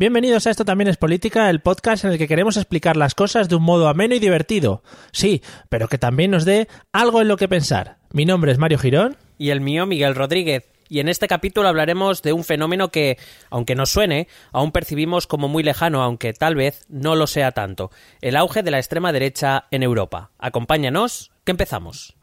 Bienvenidos a Esto También es Política, el podcast en el que queremos explicar las cosas de un modo ameno y divertido. Sí, pero que también nos dé algo en lo que pensar. Mi nombre es Mario Girón. Y el mío, Miguel Rodríguez. Y en este capítulo hablaremos de un fenómeno que, aunque nos suene, aún percibimos como muy lejano, aunque tal vez no lo sea tanto. El auge de la extrema derecha en Europa. Acompáñanos, que empezamos.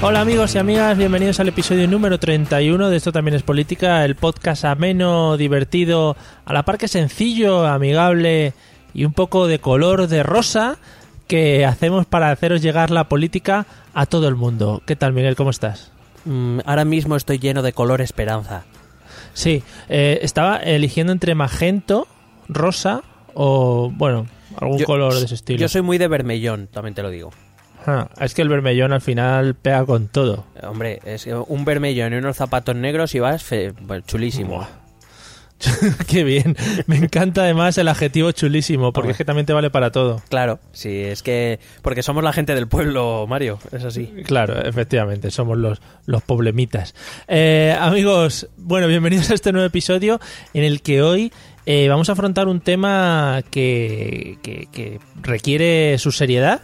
Hola amigos y amigas, bienvenidos al episodio número 31 de Esto También es Política, el podcast ameno, divertido, a la par que sencillo, amigable y un poco de color de rosa que hacemos para haceros llegar la política a todo el mundo. ¿Qué tal, Miguel? ¿Cómo estás? Ahora mismo estoy lleno de color esperanza. Sí, estaba eligiendo entre magento, rosa o, bueno, algún color de ese estilo. Yo soy muy de vermellón, también te lo digo. Ah, es que el vermellón al final pega con todo. Hombre, es un vermellón y unos zapatos negros y vas chulísimo. Qué bien. Me encanta además el adjetivo chulísimo, porque es que también te vale para todo. Claro, sí, es que porque somos la gente del pueblo, Mario, es así. Claro, efectivamente, somos los problemitas. Amigos, bueno, bienvenidos a este nuevo episodio en el que hoy vamos a afrontar un tema que requiere su seriedad,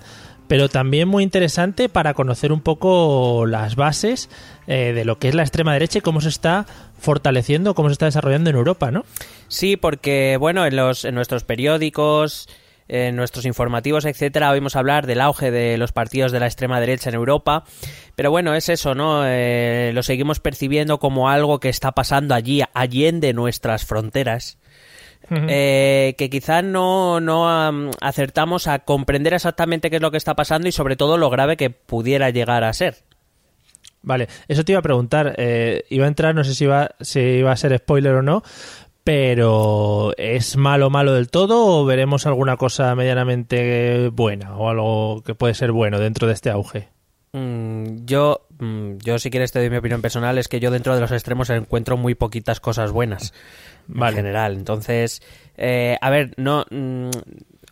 pero también muy interesante para conocer un poco las bases de lo que es la extrema derecha y cómo se está fortaleciendo, cómo se está desarrollando en Europa, ¿no? Sí, porque bueno, en nuestros periódicos, en nuestros informativos, etcétera, oímos hablar del auge de los partidos de la extrema derecha en Europa, pero bueno, es eso, ¿no? Lo seguimos percibiendo como algo que está pasando allí, allende nuestras fronteras. Que quizás no acertamos a comprender exactamente qué es lo que está pasando y sobre todo lo grave que pudiera llegar a ser. Vale, eso te iba a preguntar, iba a entrar, no sé si iba a ser spoiler o no, pero ¿es malo del todo o veremos alguna cosa medianamente buena o algo que puede ser bueno dentro de este auge? Yo si quieres te doy mi opinión personal, es que yo dentro de los extremos encuentro muy poquitas cosas buenas, vale, en general. Entonces, a ver, no,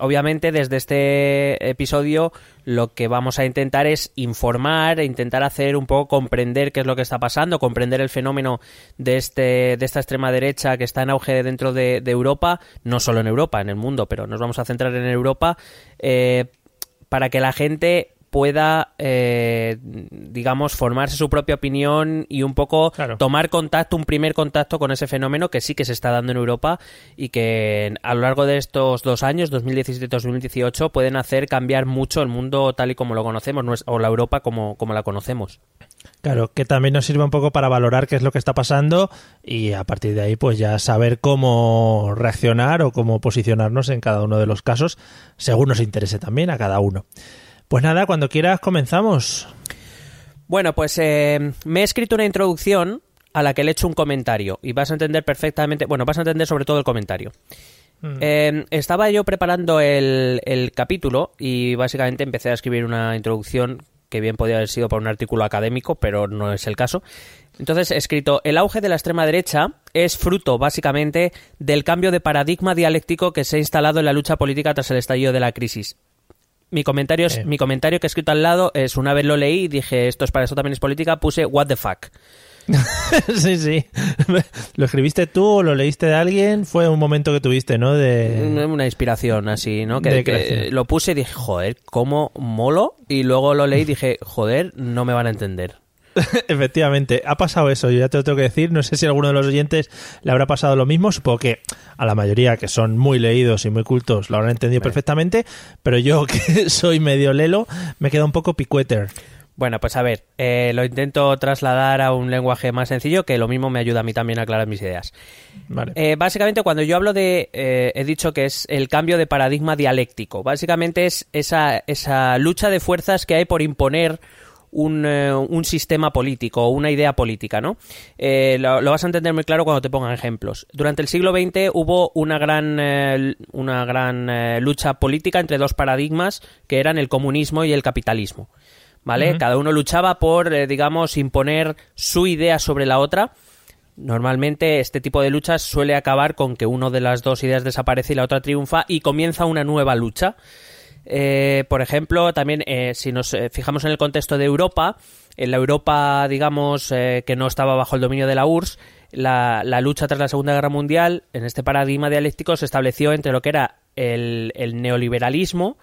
obviamente desde este episodio lo que vamos a intentar es informar e intentar hacer un poco comprender qué es lo que está pasando, comprender el fenómeno de esta extrema derecha que está en auge dentro de Europa, no solo en Europa, en el mundo, pero nos vamos a centrar en Europa, para que la gente pueda, digamos, formarse su propia opinión y un poco, claro, tomar contacto, un primer contacto con ese fenómeno que sí que se está dando en Europa y que a lo largo de estos 2 años, 2017 y 2018, pueden hacer cambiar mucho el mundo tal y como lo conocemos, o la Europa como la conocemos. Claro, que también nos sirva un poco para valorar qué es lo que está pasando y a partir de ahí pues ya saber cómo reaccionar o cómo posicionarnos en cada uno de los casos, según nos interese también a cada uno. Pues nada, cuando quieras comenzamos. Bueno, pues me he escrito una introducción a la que le he hecho un comentario y vas a entender perfectamente, bueno, vas a entender sobre todo el comentario. Estaba yo preparando el capítulo y básicamente empecé a escribir una introducción que bien podía haber sido para un artículo académico, pero no es el caso. Entonces he escrito, el auge de la extrema derecha es fruto básicamente del cambio de paradigma dialéctico que se ha instalado en la lucha política tras el estallido de la crisis. Mi comentario que he escrito al lado es, una vez lo leí y dije, esto es para Esto También es Política, puse what the fuck. Sí, sí. ¿Lo escribiste tú o lo leíste de alguien? Fue un momento que tuviste, ¿no? De una inspiración así, ¿no? Que lo puse y dije, joder, cómo molo. Y luego lo leí y dije, joder, no me van a entender. Efectivamente, ha pasado eso, yo ya te lo tengo que decir, no sé si a alguno de los oyentes le habrá pasado lo mismo, supongo que a la mayoría que son muy leídos y muy cultos lo habrán entendido perfectamente, pero yo que soy medio lelo me queda un poco picueter. Bueno, pues a ver, lo intento trasladar a un lenguaje más sencillo que lo mismo me ayuda a mí también a aclarar mis ideas. Vale. Básicamente cuando yo hablo de, he dicho que es el cambio de paradigma dialéctico, básicamente es esa lucha de fuerzas que hay por imponer un sistema político o una idea política, ¿no? Lo vas a entender muy claro cuando te pongan ejemplos. Durante el siglo XX hubo una gran lucha política entre dos paradigmas que eran el comunismo y el capitalismo. ¿vale? Uh-huh. Cada uno luchaba por, digamos, imponer su idea sobre la otra. Normalmente este tipo de luchas suele acabar con que uno de las dos ideas desaparece y la otra triunfa y comienza una nueva lucha. Por ejemplo, también si nos fijamos en el contexto de Europa, en la Europa, digamos, que no estaba bajo el dominio de la URSS, la lucha tras la Segunda Guerra Mundial, en este paradigma dialéctico, se estableció entre lo que era el neoliberalismo,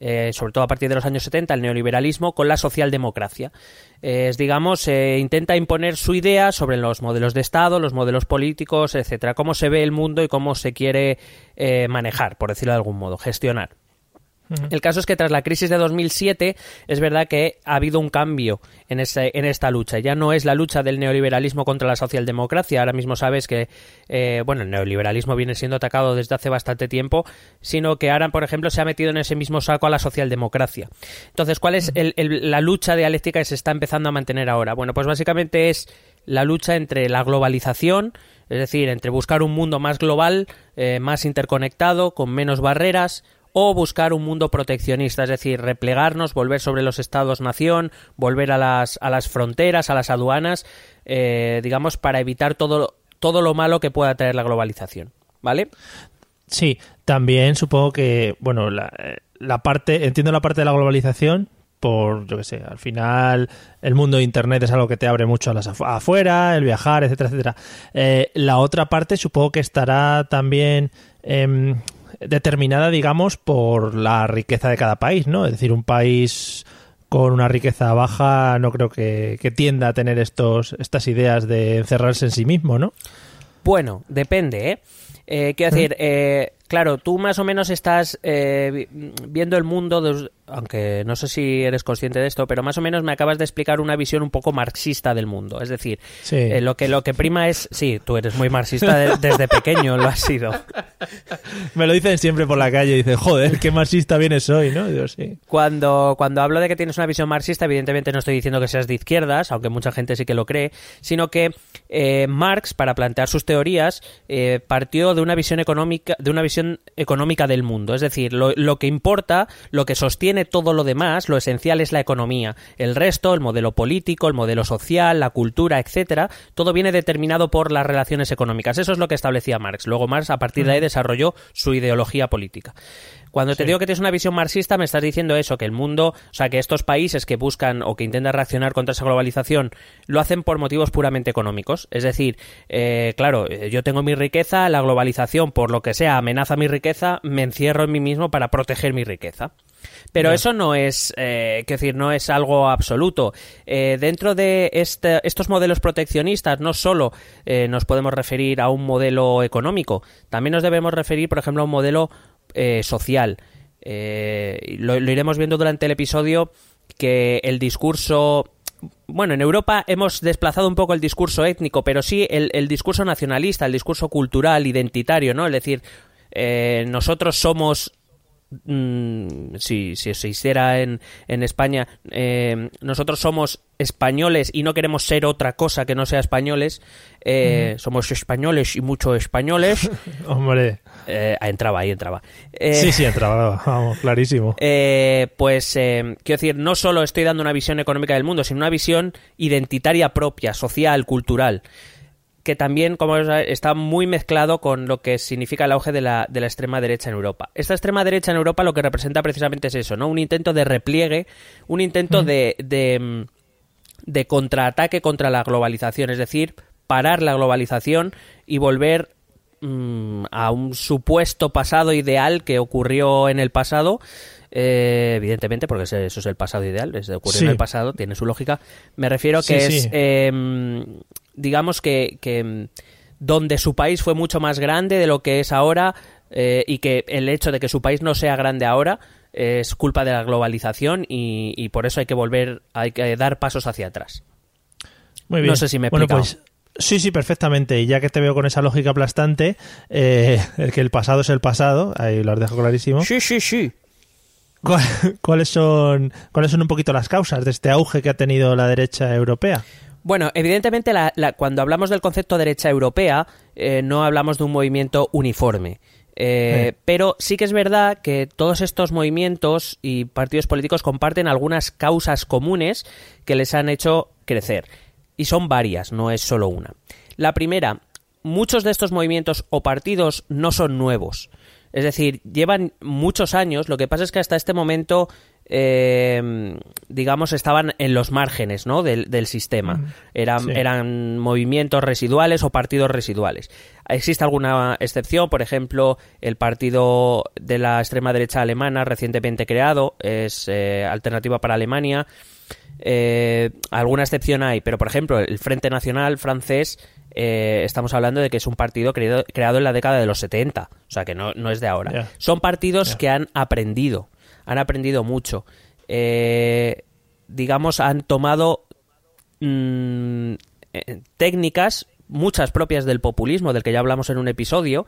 sobre todo a partir de los años 70, el neoliberalismo con la socialdemocracia. Intenta imponer su idea sobre los modelos de Estado, los modelos políticos, etcétera, cómo se ve el mundo y cómo se quiere manejar, por decirlo de algún modo, gestionar. Uh-huh. El caso es que tras la crisis de 2007 es verdad que ha habido un cambio en esta lucha. Ya no es la lucha del neoliberalismo contra la socialdemocracia. Ahora mismo sabes que el neoliberalismo viene siendo atacado desde hace bastante tiempo, sino que ahora, por ejemplo, se ha metido en ese mismo saco a la socialdemocracia. Entonces, ¿cuál es la lucha dialéctica que se está empezando a mantener ahora? Bueno, pues básicamente es la lucha entre la globalización, es decir, entre buscar un mundo más global, más interconectado, con menos barreras, o buscar un mundo proteccionista, es decir, replegarnos, volver sobre los estados-nación, volver a las fronteras, a las aduanas, digamos, para evitar todo lo malo que pueda traer la globalización, ¿vale? Sí, también supongo que, bueno, entiendo la parte de la globalización por, yo qué sé, al final el mundo de Internet es algo que te abre mucho a las afuera, el viajar, etcétera, etcétera. La otra parte supongo que estará también determinada, digamos, por la riqueza de cada país, ¿no? Es decir, un país con una riqueza baja no creo que tienda a tener estas ideas de encerrarse en sí mismo, ¿no? Bueno, depende, ¿eh? Quiero decir, claro, tú más o menos estás viendo el mundo, aunque no sé si eres consciente de esto, pero más o menos me acabas de explicar una visión un poco marxista del mundo. Es decir, sí. Lo que prima es... Sí, tú eres muy marxista desde pequeño, lo has sido. Me lo dicen siempre por la calle, dicen, joder, qué marxista vienes hoy, ¿no? Digo, sí. Cuando hablo de que tienes una visión marxista, evidentemente no estoy diciendo que seas de izquierdas, aunque mucha gente sí que lo cree, sino que Marx, para plantear sus teorías, partió de una visión económica, del mundo. Es decir, lo que importa, lo que sostiene todo lo demás, lo esencial es la economía. El resto, el modelo político, el modelo social, la cultura, etcétera, todo viene determinado por las relaciones económicas. Eso es lo que establecía Marx. Luego Marx, a partir de ahí, desarrolló su ideología política. Cuando te digo que tienes una visión marxista, me estás diciendo eso, que el mundo, o sea, que estos países que buscan o que intentan reaccionar contra esa globalización lo hacen por motivos puramente económicos. Es decir, claro, yo tengo mi riqueza, la globalización, por lo que sea, amenaza mi riqueza, me encierro en mí mismo para proteger mi riqueza. Pero eso no es, no es algo absoluto. Dentro de estos modelos proteccionistas no solo nos podemos referir a un modelo económico, también nos debemos referir, por ejemplo, a un modelo social. Lo iremos viendo durante el episodio, que el discurso... Bueno, en Europa hemos desplazado un poco el discurso étnico, pero sí el discurso nacionalista, el discurso cultural, identitario, ¿no? Es decir, nosotros somos... si se hiciera en España, nosotros somos españoles y no queremos ser otra cosa que no sea españoles, somos españoles y muchos españoles. Hombre, entraba. Sí, entraba, vamos, clarísimo. Quiero decir, no solo estoy dando una visión económica del mundo, sino una visión identitaria propia, social, cultural, que también, como está muy mezclado con lo que significa el auge de la extrema derecha en Europa. Esta extrema derecha en Europa lo que representa precisamente es eso, ¿no? Un intento de repliegue, un intento de contraataque contra la globalización, es decir, parar la globalización y volver a un supuesto pasado ideal que ocurrió en el pasado, evidentemente, porque eso es el pasado ideal, es de ocurrir en el pasado, tiene su lógica. Me refiero es... digamos que donde su país fue mucho más grande de lo que es ahora, y que el hecho de que su país no sea grande ahora es culpa de la globalización y por eso hay que dar pasos hacia atrás. Muy bien. No sé si me he explicado. Bueno, pues... Sí, perfectamente. Y ya que te veo con esa lógica aplastante, que el pasado es el pasado, ahí lo has dejado clarísimo. Sí. ¿Cuáles son un poquito las causas de este auge que ha tenido la derecha europea? Bueno, evidentemente cuando hablamos del concepto de derecha europea, no hablamos de un movimiento uniforme. Pero sí que es verdad que todos estos movimientos y partidos políticos comparten algunas causas comunes que les han hecho crecer. Y son varias, no es solo una. La primera, muchos de estos movimientos o partidos no son nuevos. Es decir, llevan muchos años, lo que pasa es que hasta este momento, digamos, estaban en los márgenes, ¿no?, del sistema. Eran movimientos residuales o partidos residuales. Existe alguna excepción, por ejemplo, el partido de la extrema derecha alemana recientemente creado, es Alternativa para Alemania. Alguna excepción hay, pero por ejemplo, el Frente Nacional francés, estamos hablando de que es un partido creado en la década de los 70, o sea que no es de ahora. Son partidos que han aprendido mucho. Digamos, han tomado técnicas, muchas propias del populismo, del que ya hablamos en un episodio,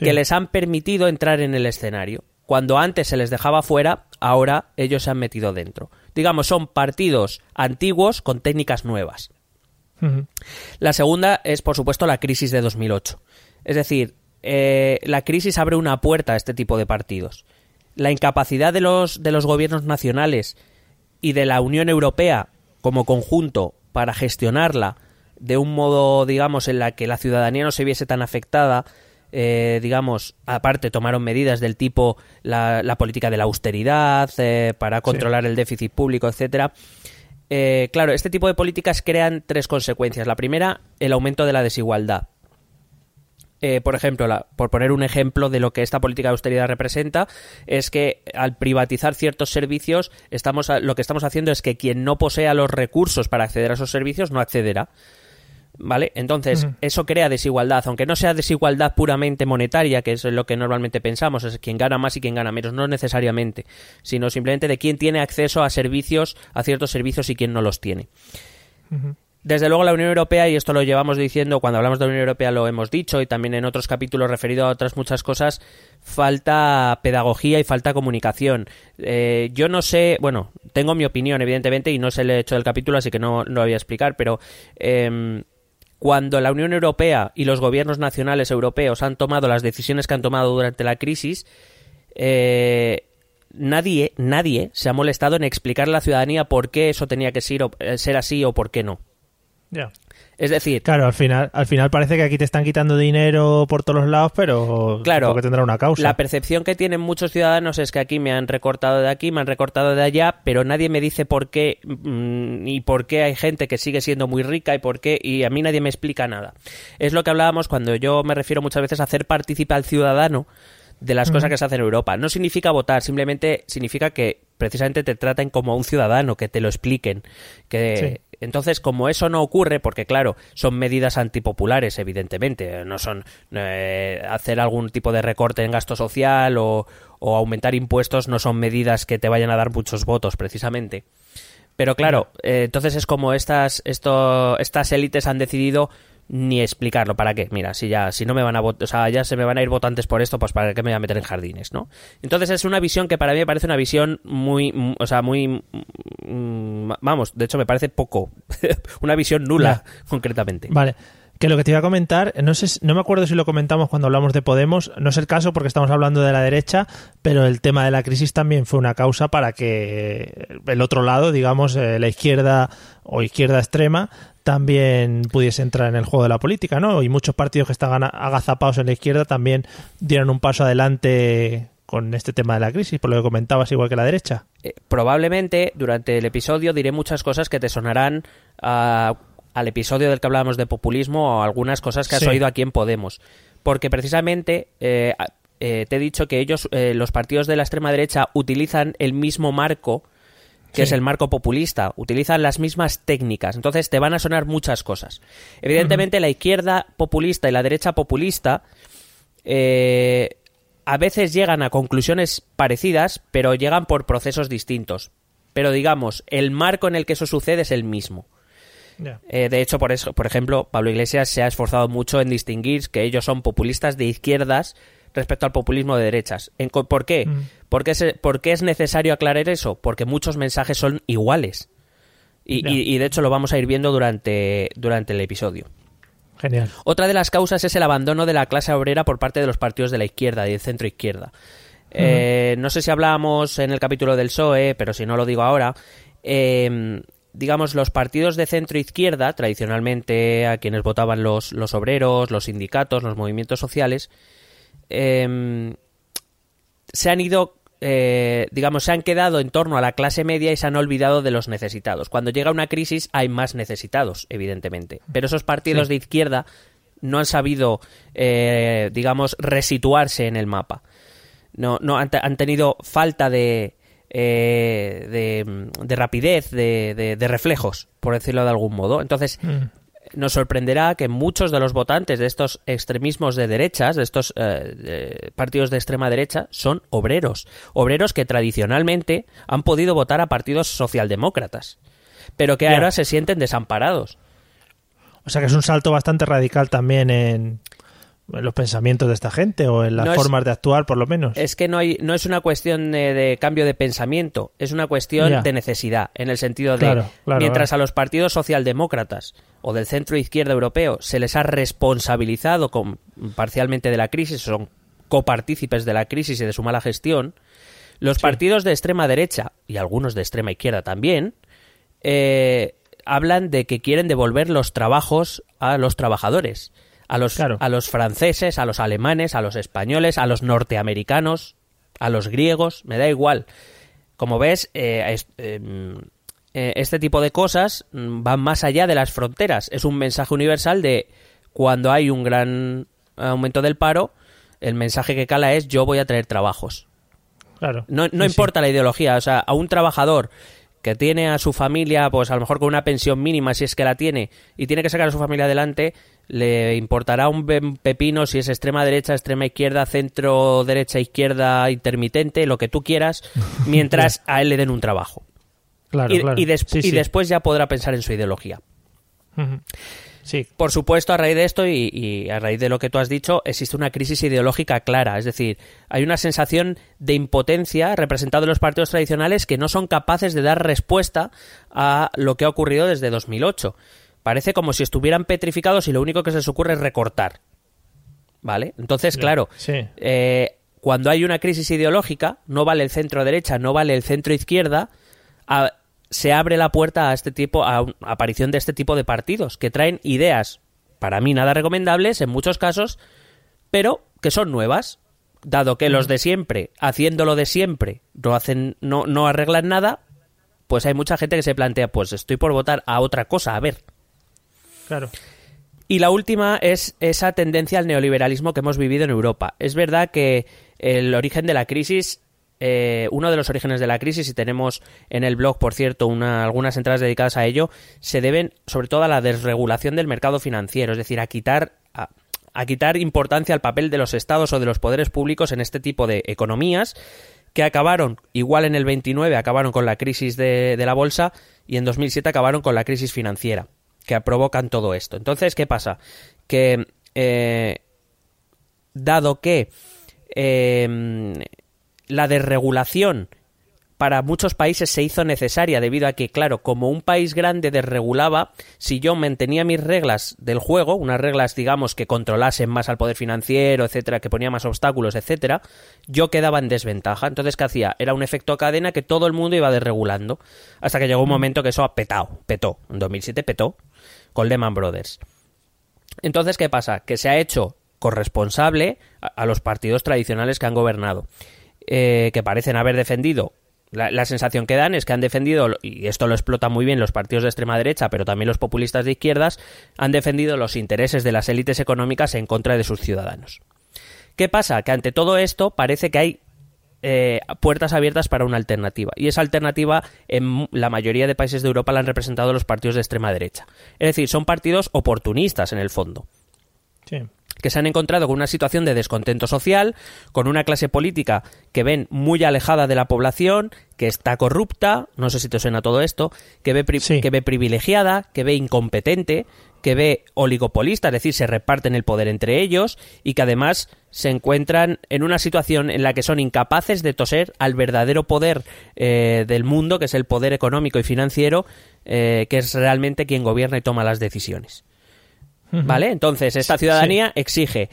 que les han permitido entrar en el escenario. Cuando antes se les dejaba fuera, ahora ellos se han metido dentro. Digamos, son partidos antiguos con técnicas nuevas. Uh-huh. La segunda es, por supuesto, la crisis de 2008. Es decir, la crisis abre una puerta a este tipo de partidos. La incapacidad de los gobiernos nacionales y de la Unión Europea como conjunto para gestionarla de un modo, digamos, en la que la ciudadanía no se viese tan afectada. Digamos, aparte tomaron medidas del tipo la política de la austeridad para controlar el déficit público, etcétera. Claro, este tipo de políticas crean tres consecuencias. La primera, el aumento de la desigualdad. Por ejemplo, por poner un ejemplo de lo que esta política de austeridad representa, es que al privatizar ciertos servicios, lo que estamos haciendo es que quien no posea los recursos para acceder a esos servicios no accederá. ¿Vale? Entonces, eso crea desigualdad, aunque no sea desigualdad puramente monetaria, que es lo que normalmente pensamos, es quien gana más y quien gana menos, no necesariamente, sino simplemente de quién tiene acceso a servicios, a ciertos servicios y quién no los tiene. Uh-huh. Desde luego la Unión Europea, y esto lo llevamos diciendo, cuando hablamos de la Unión Europea lo hemos dicho, y también en otros capítulos referido a otras muchas cosas, falta pedagogía y falta comunicación. Yo no sé, bueno, tengo mi opinión evidentemente y no sé el hecho del capítulo, así que no lo voy a explicar, pero... Cuando la Unión Europea y los gobiernos nacionales europeos han tomado las decisiones que han tomado durante la crisis, nadie se ha molestado en explicar a la ciudadanía por qué eso tenía que ser así o por qué no. Ya. Es decir... Claro, al final parece que aquí te están quitando dinero por todos los lados, pero claro, porque tendrá una causa. La percepción que tienen muchos ciudadanos es que aquí me han recortado de aquí, me han recortado de allá, pero nadie me dice por qué y por qué hay gente que sigue siendo muy rica y por qué, y a mí nadie me explica nada. Es lo que hablábamos cuando yo me refiero muchas veces a hacer partícipe al ciudadano de las cosas que se hacen en Europa. No significa votar, simplemente significa que precisamente te traten como a un ciudadano, que te lo expliquen, que... Sí. Entonces, como eso no ocurre, porque claro, son medidas antipopulares, evidentemente, no son hacer algún tipo de recorte en gasto social o aumentar impuestos, no son medidas que te vayan a dar muchos votos, precisamente. Pero claro, entonces es como estas élites han decidido ni explicarlo. ¿Para qué? Mira, si no me van a votar, o sea, ya se me van a ir votantes por esto, pues ¿para qué me voy a meter en jardines, no? Entonces es una visión que para mí me parece una visión muy, o sea, muy, vamos, de hecho me parece poco, una visión nula, concretamente. Vale. Que lo que te iba a comentar, no me acuerdo si lo comentamos cuando hablamos de Podemos, no es el caso porque estamos hablando de la derecha, pero el tema de la crisis también fue una causa para que el otro lado, digamos, la izquierda o izquierda extrema, también pudiese entrar en el juego de la política, ¿no? Y muchos partidos que estaban agazapados en la izquierda también dieron un paso adelante con este tema de la crisis, por lo que comentabas, igual que la derecha. Probablemente durante el episodio diré muchas cosas que te sonarán al episodio del que hablábamos de populismo o algunas cosas que has oído aquí en Podemos. Porque precisamente te he dicho que ellos, los partidos de la extrema derecha, utilizan el mismo marco que es el marco populista, utilizan las mismas técnicas, entonces te van a sonar muchas cosas. Evidentemente la izquierda populista y la derecha populista a veces llegan a conclusiones parecidas, pero llegan por procesos distintos. Pero digamos, el marco en el que eso sucede es el mismo. Yeah. De hecho, por eso, por ejemplo, Pablo Iglesias se ha esforzado mucho en distinguir que ellos son populistas de izquierdas respecto al populismo de derechas. ¿Por qué? ¿Por qué es necesario aclarar eso? Porque muchos mensajes son iguales. Y de hecho lo vamos a ir viendo durante el episodio. Genial. Otra de las causas es el abandono de la clase obrera por parte de los partidos de la izquierda y del centro izquierda. No sé si hablábamos en el capítulo del PSOE, pero si no lo digo ahora, digamos, los partidos de centro izquierda, tradicionalmente a quienes votaban los obreros, los sindicatos, los movimientos sociales, se han ido, digamos, se han quedado en torno a la clase media y se han olvidado de los necesitados. Cuando llega una crisis hay más necesitados, evidentemente, pero esos partidos de izquierda no han sabido, digamos, resituarse en el mapa. No han tenido falta de rapidez, de reflejos, por decirlo de algún modo. Entonces, nos sorprenderá que muchos de los votantes de estos extremismos de derechas, de estos partidos de extrema derecha, son obreros. Obreros que tradicionalmente han podido votar a partidos socialdemócratas, pero que ahora se sienten desamparados. O sea que es un salto bastante radical también en los pensamientos de esta gente o en las formas de actuar, por lo menos. Es que no es una cuestión de cambio de pensamiento, es una cuestión de necesidad, en el sentido de mientras a los partidos socialdemócratas o del centro izquierda europeo se les ha responsabilizado parcialmente de la crisis, son copartícipes de la crisis y de su mala gestión, los partidos de extrema derecha y algunos de extrema izquierda también hablan de que quieren devolver los trabajos a los trabajadores. A los franceses, a los alemanes, a los españoles, a los norteamericanos, a los griegos, me da igual. Como ves, este tipo de cosas van más allá de las fronteras. Es un mensaje universal de cuando hay un gran aumento del paro, el mensaje que cala es yo voy a traer trabajos. Claro. No importa la ideología, o sea, a un trabajador que tiene a su familia, pues a lo mejor con una pensión mínima, si es que la tiene, y tiene que sacar a su familia adelante, le importará un pepino si es extrema derecha, extrema izquierda, centro derecha, izquierda, intermitente, lo que tú quieras, mientras a él le den un trabajo. Claro. Y después ya podrá pensar en su ideología. Sí. Por supuesto, a raíz de esto y a raíz de lo que tú has dicho, existe una crisis ideológica clara. Es decir, hay una sensación de impotencia representada en los partidos tradicionales que no son capaces de dar respuesta a lo que ha ocurrido desde 2008. Parece como si estuvieran petrificados y lo único que se les ocurre es recortar. ¿Vale? Entonces, claro, cuando hay una crisis ideológica, no vale el centro derecha, no vale el centro izquierda, se abre la puerta a este tipo, a aparición de este tipo de partidos que traen ideas, para mí nada recomendables en muchos casos, pero que son nuevas, dado que los de siempre, haciéndolo de siempre, no arreglan nada, pues hay mucha gente que se plantea, pues estoy por votar a otra cosa, a ver. Claro. Y la última es esa tendencia al neoliberalismo que hemos vivido en Europa. Es verdad que el origen de la crisis... uno de los orígenes de la crisis, y tenemos en el blog, por cierto, algunas entradas dedicadas a ello, se deben sobre todo a la desregulación del mercado financiero, es decir, a quitar importancia al papel de los estados o de los poderes públicos en este tipo de economías que acabaron, igual en el 29 acabaron con la crisis de la bolsa y en 2007 acabaron con la crisis financiera, que provocan todo esto. Entonces, ¿qué pasa? Que dado que la desregulación para muchos países se hizo necesaria debido a que, claro, como un país grande desregulaba, si yo mantenía mis reglas del juego, unas reglas, digamos, que controlasen más al poder financiero, etcétera, que ponía más obstáculos, etcétera, yo quedaba en desventaja. Entonces, ¿qué hacía? Era un efecto cadena que todo el mundo iba desregulando, hasta que llegó un momento que eso petó. En 2007 petó con Lehman Brothers. Entonces, ¿qué pasa? Que se ha hecho corresponsable a los partidos tradicionales que han gobernado. Que parecen haber defendido, la sensación que dan es que han defendido, y esto lo explotan muy bien los partidos de extrema derecha, pero también los populistas de izquierdas, han defendido los intereses de las élites económicas en contra de sus ciudadanos. ¿Qué pasa? Que ante todo esto parece que hay puertas abiertas para una alternativa, y esa alternativa en la mayoría de países de Europa la han representado los partidos de extrema derecha. Es decir, son partidos oportunistas en el fondo. Sí. Que se han encontrado con una situación de descontento social, con una clase política que ven muy alejada de la población, que está corrupta, no sé si te suena todo esto, que ve privilegiada, que ve incompetente, que ve oligopolista, es decir, se reparten el poder entre ellos y que además se encuentran en una situación en la que son incapaces de toser al verdadero poder del mundo, que es el poder económico y financiero, que es realmente quien gobierna y toma las decisiones. ¿vale? Entonces, esta ciudadanía exige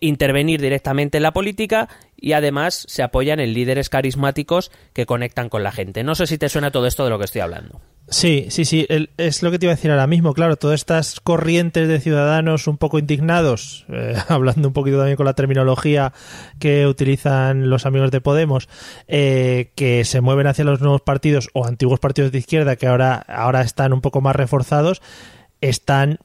intervenir directamente en la política y además se apoyan en líderes carismáticos que conectan con la gente. No sé si te suena todo esto de lo que estoy hablando. Sí, sí, sí. Es lo que te iba a decir ahora mismo. Claro, todas estas corrientes de ciudadanos un poco indignados, hablando un poquito también con la terminología que utilizan los amigos de Podemos, que se mueven hacia los nuevos partidos o antiguos partidos de izquierda que ahora están un poco más reforzados, están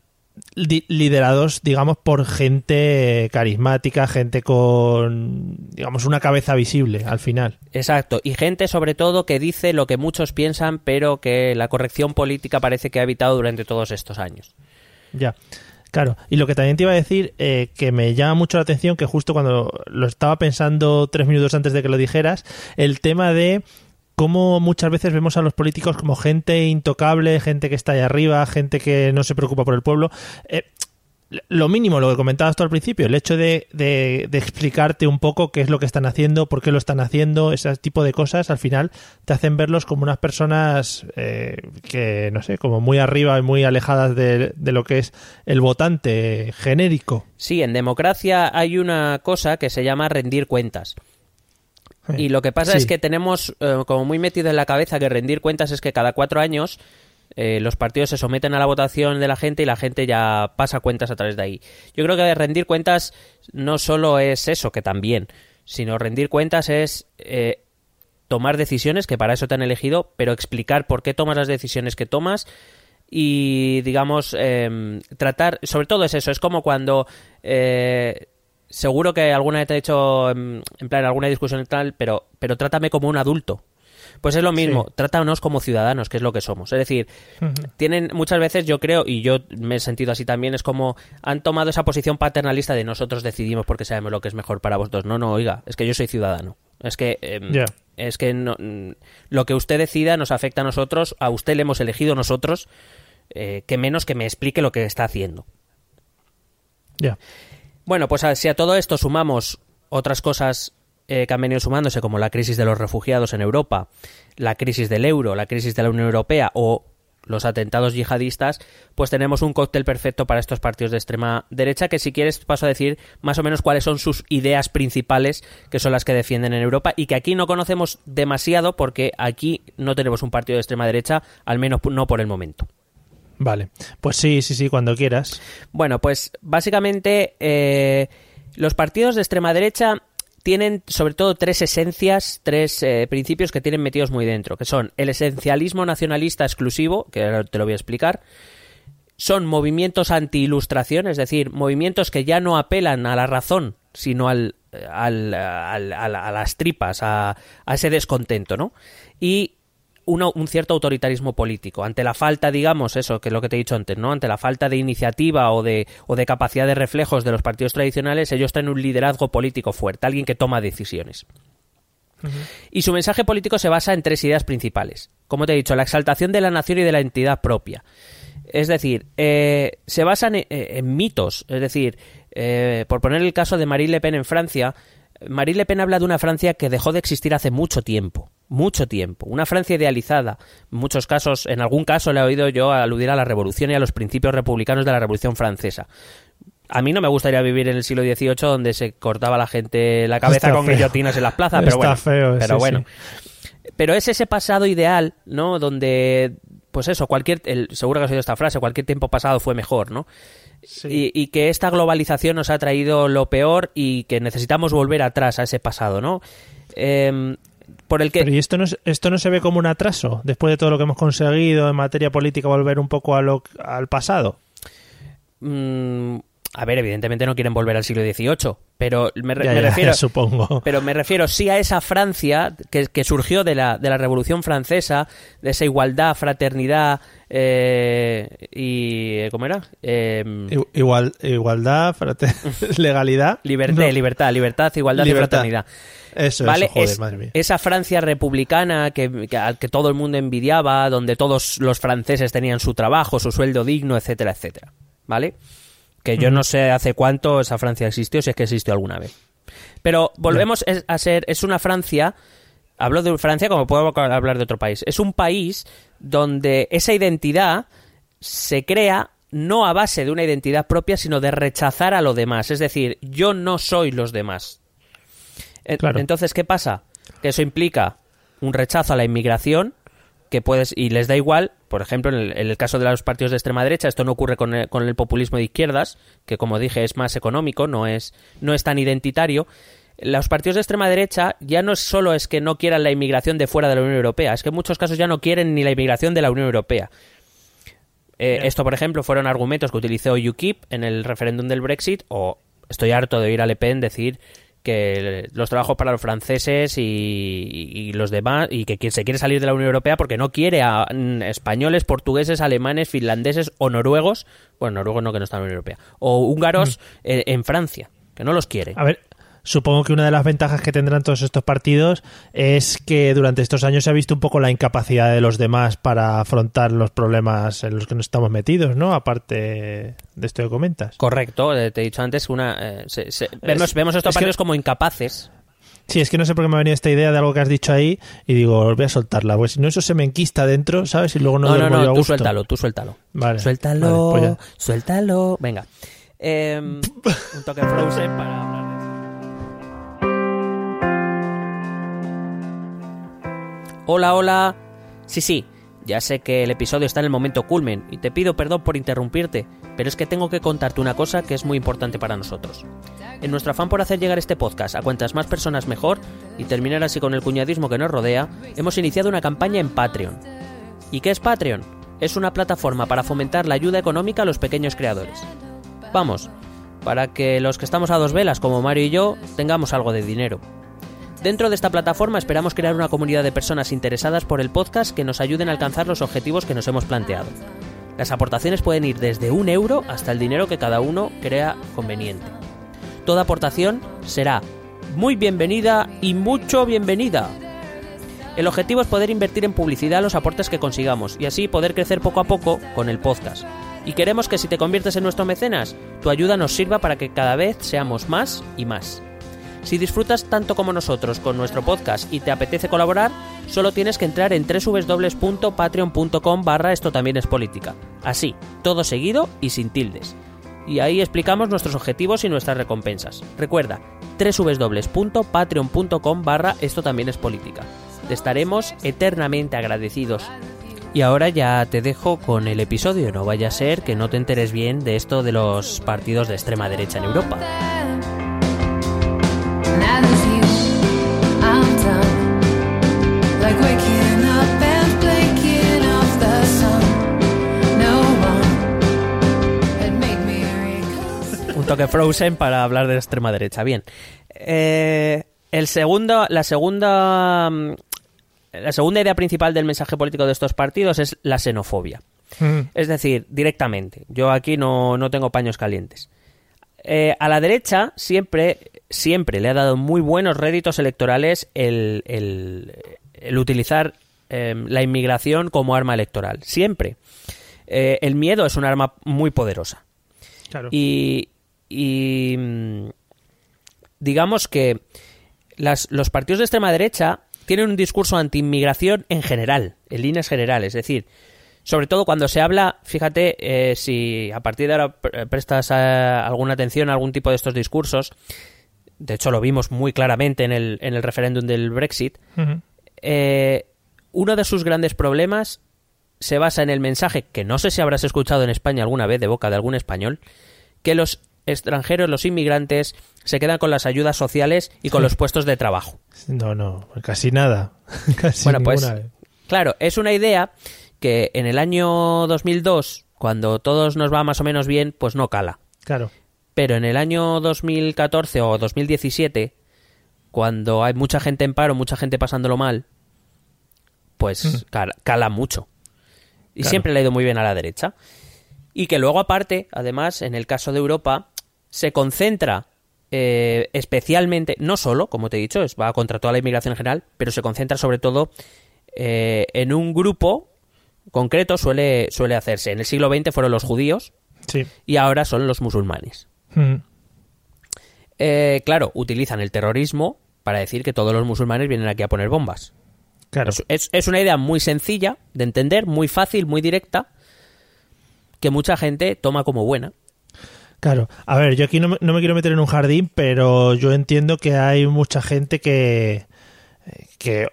liderados, digamos, por gente carismática, gente con, digamos, una cabeza visible al final. Exacto, y gente sobre todo que dice lo que muchos piensan, pero que la corrección política parece que ha evitado durante todos estos años. Ya, claro. Y lo que también te iba a decir, que me llama mucho la atención, que justo cuando lo estaba pensando 3 minutos antes de que lo dijeras, el tema de cómo muchas veces vemos a los políticos como gente intocable, gente que está ahí arriba, gente que no se preocupa por el pueblo. Lo mínimo, lo que comentabas tú al principio, el hecho de explicarte un poco qué es lo que están haciendo, por qué lo están haciendo, ese tipo de cosas, al final te hacen verlos como unas personas que, no sé, como muy arriba y muy alejadas de lo que es el votante genérico. Sí, en democracia hay una cosa que se llama rendir cuentas. Y lo que pasa es que tenemos como muy metido en la cabeza que rendir cuentas es que cada 4 años los partidos se someten a la votación de la gente y la gente ya pasa cuentas a través de ahí. Yo creo que rendir cuentas no solo es eso, que también, sino rendir cuentas es tomar decisiones, que para eso te han elegido, pero explicar por qué tomas las decisiones que tomas y, digamos, tratar... Sobre todo es eso, es como cuando... seguro que alguna vez te he dicho, en plan, alguna discusión y tal, pero trátame como un adulto. Pues es lo mismo, trátanos como ciudadanos, que es lo que somos. Es decir, tienen muchas veces, yo creo, y yo me he sentido así también, es como han tomado esa posición paternalista de nosotros decidimos porque sabemos lo que es mejor para vosotros. No, oiga, es que yo soy ciudadano. Es que es que no, lo que usted decida nos afecta a nosotros, a usted le hemos elegido nosotros, que menos que me explique lo que está haciendo. Ya. Bueno, pues si a todo esto sumamos otras cosas que han venido sumándose, como la crisis de los refugiados en Europa, la crisis del euro, la crisis de la Unión Europea o los atentados yihadistas, pues tenemos un cóctel perfecto para estos partidos de extrema derecha, que si quieres paso a decir más o menos cuáles son sus ideas principales, que son las que defienden en Europa y que aquí no conocemos demasiado porque aquí no tenemos un partido de extrema derecha, al menos no por el momento. Vale, pues sí, cuando quieras. Bueno, pues básicamente los partidos de extrema derecha tienen sobre todo 3 esencias, 3 principios que tienen metidos muy dentro, que son el esencialismo nacionalista exclusivo, que ahora te lo voy a explicar, son movimientos anti-ilustración, es decir, movimientos que ya no apelan a la razón, sino a las tripas, a ese descontento, ¿no? Y un cierto autoritarismo político, ante la falta, digamos, eso, que es lo que te he dicho antes, ¿no? Ante la falta de iniciativa o de capacidad de reflejos de los partidos tradicionales, ellos traen un liderazgo político fuerte, alguien que toma decisiones. Uh-huh. Y su mensaje político se basa en 3 ideas principales. Como te he dicho, la exaltación de la nación y de la entidad propia. Es decir, se basan en mitos. Es decir, por poner el caso de Marine Le Pen en Francia, Marine Le Pen habla de una Francia que dejó de existir hace mucho tiempo, una Francia idealizada, en algún caso le he oído yo aludir a la revolución y a los principios republicanos de la Revolución Francesa. A mí no me gustaría vivir en el siglo XVIII donde se cortaba la gente la cabeza con guillotinas en las plazas, pero bueno. Está feo, pero bueno. Sí. Pero es ese pasado ideal, ¿no? Donde, pues eso, seguro que has oído esta frase, cualquier tiempo pasado fue mejor, ¿no? Sí. Y que esta globalización nos ha traído lo peor y que necesitamos volver atrás a ese pasado, ¿no? Por el que... Pero ¿y esto no se ve como un atraso después de todo lo que hemos conseguido en materia política, volver un poco al pasado? A ver, evidentemente no quieren volver al siglo XVIII, pero me refiero, supongo. Pero me refiero sí a esa Francia que surgió de la Revolución Francesa, de esa igualdad, fraternidad y ¿cómo era? Igualdad, legalidad, libertad, igualdad. Y fraternidad. Eso, ¿vale? Joder, madre mía. Esa Francia republicana que todo el mundo envidiaba, donde todos los franceses tenían su trabajo, su sueldo digno, etcétera, etcétera, ¿vale? Que yo no sé hace cuánto esa Francia existió, si es que existió alguna vez. Pero volvemos a ser... Es una Francia... Hablo de Francia como puedo hablar de otro país. Es un país donde esa identidad se crea no a base de una identidad propia, sino de rechazar a lo demás. Es decir, yo no soy los demás. Claro. Entonces, ¿qué pasa? Que eso implica un rechazo a la inmigración, que puedes, y les da igual. Por ejemplo, en el caso de los partidos de extrema derecha, esto no ocurre con el populismo de izquierdas, que como dije es más económico, no es tan identitario. Los partidos de extrema derecha ya no solo es que no quieran la inmigración de fuera de la Unión Europea, es que en muchos casos ya no quieren ni la inmigración de la Unión Europea. Esto, por ejemplo, fueron argumentos que utilizó UKIP en el referéndum del Brexit, o estoy harto de oír a Le Pen decir que los trabajos para los franceses y los demás, y que quien se quiere salir de la Unión Europea porque no quiere a españoles, portugueses, alemanes, finlandeses o noruegos, bueno, noruegos no, que no están en la Unión Europea, o húngaros en Francia, que no los quiere. A ver, supongo que una de las ventajas que tendrán todos estos partidos es que durante estos años se ha visto un poco la incapacidad de los demás para afrontar los problemas en los que nos estamos metidos, ¿no? Aparte de esto que comentas. Correcto, te he dicho antes, vemos estos partidos como incapaces. Sí, es que no sé por qué me ha venido esta idea de algo que has dicho ahí y digo, voy a soltarla, pues si no, eso se me enquista dentro, ¿sabes? Y luego no, tú suéltalo, Vale, suéltalo, vale, pues suéltalo, venga. Un toque Frozen para hablar. Hola. Sí, ya sé que el episodio está en el momento culmen y te pido perdón por interrumpirte, pero es que tengo que contarte una cosa que es muy importante para nosotros. En nuestro afán por hacer llegar este podcast a cuantas más personas mejor y terminar así con el cuñadismo que nos rodea, hemos iniciado una campaña en Patreon. ¿Y qué es Patreon? Es una plataforma para fomentar la ayuda económica a los pequeños creadores. Vamos, para que los que estamos a dos velas, como Mario y yo, tengamos algo de dinero. Dentro de esta plataforma esperamos crear una comunidad de personas interesadas por el podcast que nos ayuden a alcanzar los objetivos que nos hemos planteado. Las aportaciones pueden ir desde €1 hasta el dinero que cada uno crea conveniente. Toda aportación será muy bienvenida y mucho bienvenida. El objetivo es poder invertir en publicidad los aportes que consigamos y así poder crecer poco a poco con el podcast. Y queremos que si te conviertes en nuestro mecenas, tu ayuda nos sirva para que cada vez seamos más y más. Si disfrutas tanto como nosotros con nuestro podcast y te apetece colaborar, solo tienes que entrar en www.patreon.com/estotambiénespolítica. Así, todo seguido y sin tildes. Y ahí explicamos nuestros objetivos y nuestras recompensas. Recuerda, www.patreon.com/estotambiénespolítica. Te estaremos eternamente agradecidos. Y ahora ya te dejo con el episodio. No vaya a ser que no te enteres bien de esto de los partidos de extrema derecha en Europa. Un toque Frozen para hablar de extrema derecha. Bien, la segunda idea principal del mensaje político de estos partidos es la xenofobia. Es decir, directamente, yo aquí no tengo paños calientes. A la derecha siempre le ha dado muy buenos réditos electorales el utilizar la inmigración como arma electoral. Siempre. El miedo es un arma muy poderosa. Claro. Y digamos que los partidos de extrema derecha tienen un discurso anti-inmigración en general, en líneas generales. Es decir, sobre todo cuando se habla, fíjate, si a partir de ahora prestas alguna atención a algún tipo de estos discursos, de hecho lo vimos muy claramente en el referéndum del Brexit, uno de sus grandes problemas se basa en el mensaje, que no sé si habrás escuchado en España alguna vez de boca de algún español, que los extranjeros, los inmigrantes, se quedan con las ayudas sociales y con los puestos de trabajo. No, casi nada. Casi bueno, pues, vez. Claro, es una idea que en el año 2002, cuando todos nos va más o menos bien, pues no cala. Claro. Pero en el año 2014 o 2017, cuando hay mucha gente en paro, mucha gente pasándolo mal, pues cala mucho. Y claro, siempre le ha ido muy bien a la derecha. Y que luego aparte, además, en el caso de Europa, se concentra especialmente, no solo, como te he dicho, va contra toda la inmigración en general, pero se concentra sobre todo en un grupo concreto suele hacerse. En el siglo XX fueron los judíos, sí, y ahora son los musulmanes. Claro, utilizan el terrorismo para decir que todos los musulmanes vienen aquí a poner bombas. Claro. Es una idea muy sencilla de entender, muy fácil, muy directa, que mucha gente toma como buena. Claro. A ver, yo aquí no me quiero meter en un jardín, pero yo entiendo que hay mucha gente que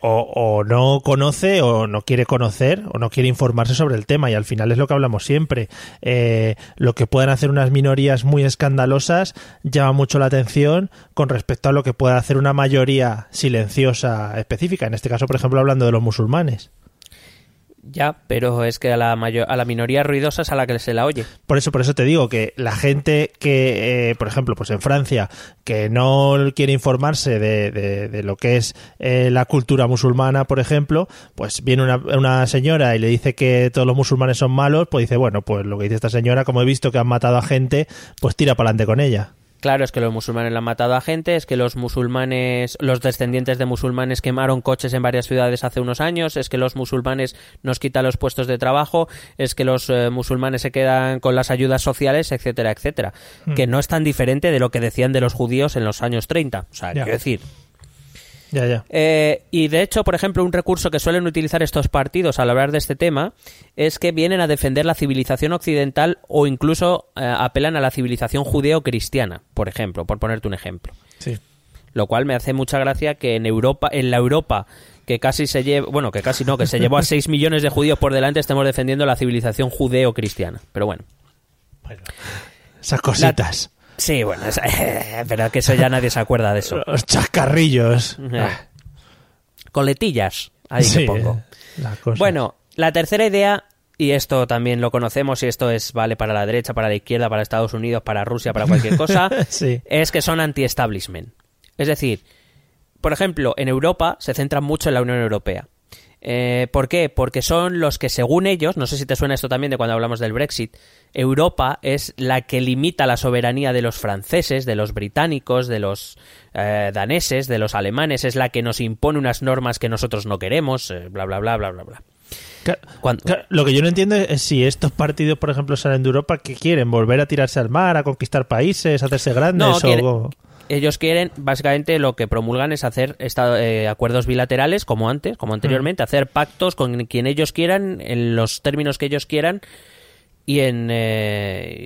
o no conoce o no quiere conocer o no quiere informarse sobre el tema, y al final es lo que hablamos siempre. Lo que puedan hacer unas minorías muy escandalosas llama mucho la atención con respecto a lo que pueda hacer una mayoría silenciosa específica. En este caso, por ejemplo, hablando de los musulmanes. Ya, pero es que a la minoría ruidosa es a la que se la oye. Por eso te digo que la gente que, por ejemplo, pues en Francia, que no quiere informarse de lo que es la cultura musulmana, por ejemplo, pues viene una señora y le dice que todos los musulmanes son malos, pues dice, bueno, pues lo que dice esta señora, como he visto que han matado a gente, pues tira para adelante con ella. Claro, es que los musulmanes le han matado a gente, es que los musulmanes, los descendientes de musulmanes quemaron coches en varias ciudades hace unos años, es que los musulmanes nos quitan los puestos de trabajo, es que los musulmanes se quedan con las ayudas sociales, etcétera, etcétera. Que no es tan diferente de lo que decían de los judíos en los años 30, o sea, quiero decir... Ya. Y de hecho, por ejemplo, un recurso que suelen utilizar estos partidos al hablar de este tema es que vienen a defender la civilización occidental o incluso apelan a la civilización judeo-cristiana, por ejemplo, por ponerte un ejemplo. Sí. Lo cual me hace mucha gracia que en la Europa que casi se lleva, bueno, que casi no, que se llevó a 6 millones de judíos por delante, estemos defendiendo la civilización judeo-cristiana. Pero bueno. Esas cositas. Sí, bueno, pero que eso ya nadie se acuerda de eso. Los chascarrillos. Coletillas, ahí sí, pongo. Bueno, la tercera idea, y esto también lo conocemos, y esto es vale para la derecha, para la izquierda, para Estados Unidos, para Rusia, para cualquier cosa, sí. Es que son anti-establishment. Es decir, por ejemplo, en Europa se centran mucho en la Unión Europea. ¿Por qué? Porque son los que, según ellos, no sé si te suena esto también de cuando hablamos del Brexit, Europa es la que limita la soberanía de los franceses, de los británicos, de los daneses, de los alemanes, es la que nos impone unas normas que nosotros no queremos, bla, bla, bla, bla, bla, bla. Claro, lo que yo no entiendo es si estos partidos, por ejemplo, salen de Europa, ¿qué quieren? ¿Volver a tirarse al mar, a conquistar países, a hacerse grandes? No, ellos quieren, básicamente, lo que promulgan es hacer acuerdos bilaterales, como anteriormente, hacer pactos con quien ellos quieran, en los términos que ellos quieran, y en,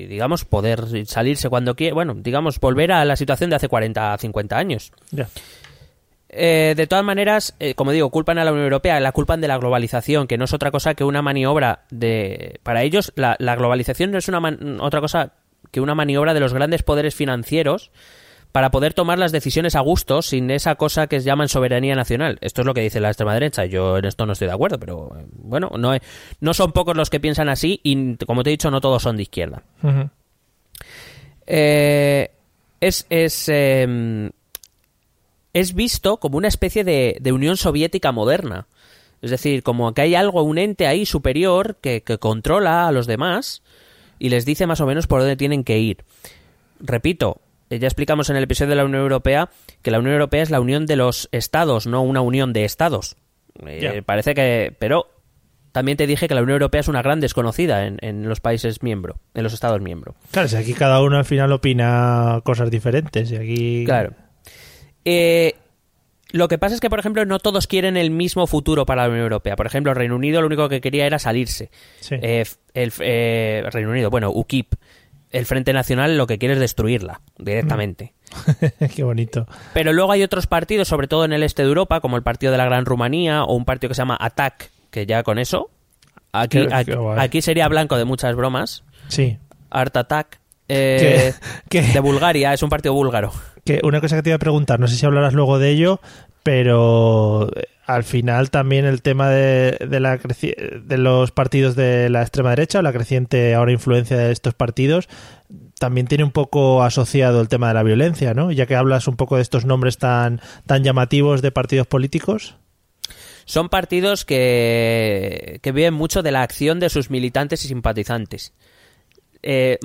digamos, poder salirse cuando quieran. Bueno, digamos, volver a la situación de hace 40, 50 años. Yeah. De todas maneras, como digo, culpan a la Unión Europea, la culpan de la globalización, que no es otra cosa que una maniobra de... Para ellos, la globalización no es otra cosa que una maniobra de los grandes poderes financieros para poder tomar las decisiones a gusto sin esa cosa que llaman soberanía nacional. Esto es lo que dice la extrema derecha. Yo en esto no estoy de acuerdo, pero bueno, no son pocos los que piensan así y, como te he dicho, no todos son de izquierda. Uh-huh. Es visto como una especie de Unión Soviética moderna. Es decir, como que hay algo, un ente ahí superior que controla a los demás y les dice más o menos por dónde tienen que ir. Repito, ya explicamos en el episodio de la Unión Europea que la Unión Europea es la unión de los estados, no una unión de estados. Parece que... Pero también te dije que la Unión Europea es una gran desconocida en los países miembros, en los estados miembros. Claro, si aquí cada uno al final opina cosas diferentes. Y aquí... Claro. Lo que pasa es que, por ejemplo, no todos quieren el mismo futuro para la Unión Europea. Por ejemplo, el Reino Unido lo único que quería era salirse. Sí. Reino Unido, bueno, UKIP. El Frente Nacional lo que quiere es destruirla directamente. Qué bonito. Pero luego hay otros partidos, sobre todo en el este de Europa, como el Partido de la Gran Rumanía o un partido que se llama Attac, que ya con eso... Aquí sería blanco de muchas bromas. Sí. Art Attack. ¿Qué? De Bulgaria, es un partido búlgaro. Que una cosa que te iba a preguntar, no sé si hablarás luego de ello, pero al final también el tema de los partidos de la extrema derecha o la creciente ahora influencia de estos partidos también tiene un poco asociado el tema de la violencia, ¿no? Ya que hablas un poco de estos nombres tan llamativos de partidos políticos. Son partidos que viven mucho de la acción de sus militantes y simpatizantes.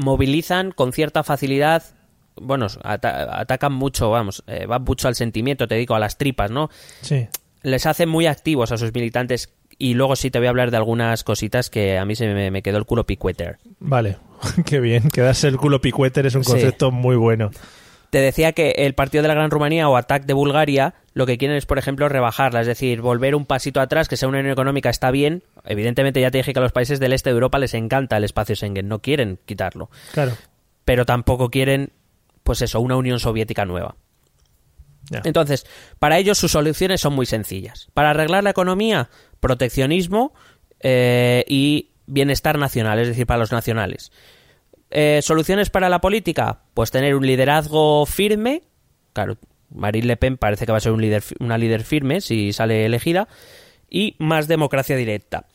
Movilizan con cierta facilidad, bueno, atacan mucho, vamos, van mucho al sentimiento, te digo, a las tripas, ¿no? Sí. Les hacen muy activos a sus militantes y luego sí te voy a hablar de algunas cositas que a mí se me quedó el culo picueter. Vale, qué bien, quedarse el culo picueter es un concepto muy bueno. Te decía que el Partido de la Gran Rumanía o Attac de Bulgaria lo que quieren es, por ejemplo, rebajarla, es decir, volver un pasito atrás, que sea una unión económica está bien, evidentemente ya te dije que a los países del este de Europa les encanta el espacio Schengen, no quieren quitarlo. Claro. Pero tampoco quieren, pues eso, una Unión Soviética nueva. Yeah. Entonces, para ellos sus soluciones son muy sencillas. Para arreglar la economía, proteccionismo y bienestar nacional, es decir, para los nacionales. ¿Soluciones para la política? Pues tener un liderazgo firme, claro, Marine Le Pen parece que va a ser una líder firme si sale elegida, y más democracia directa.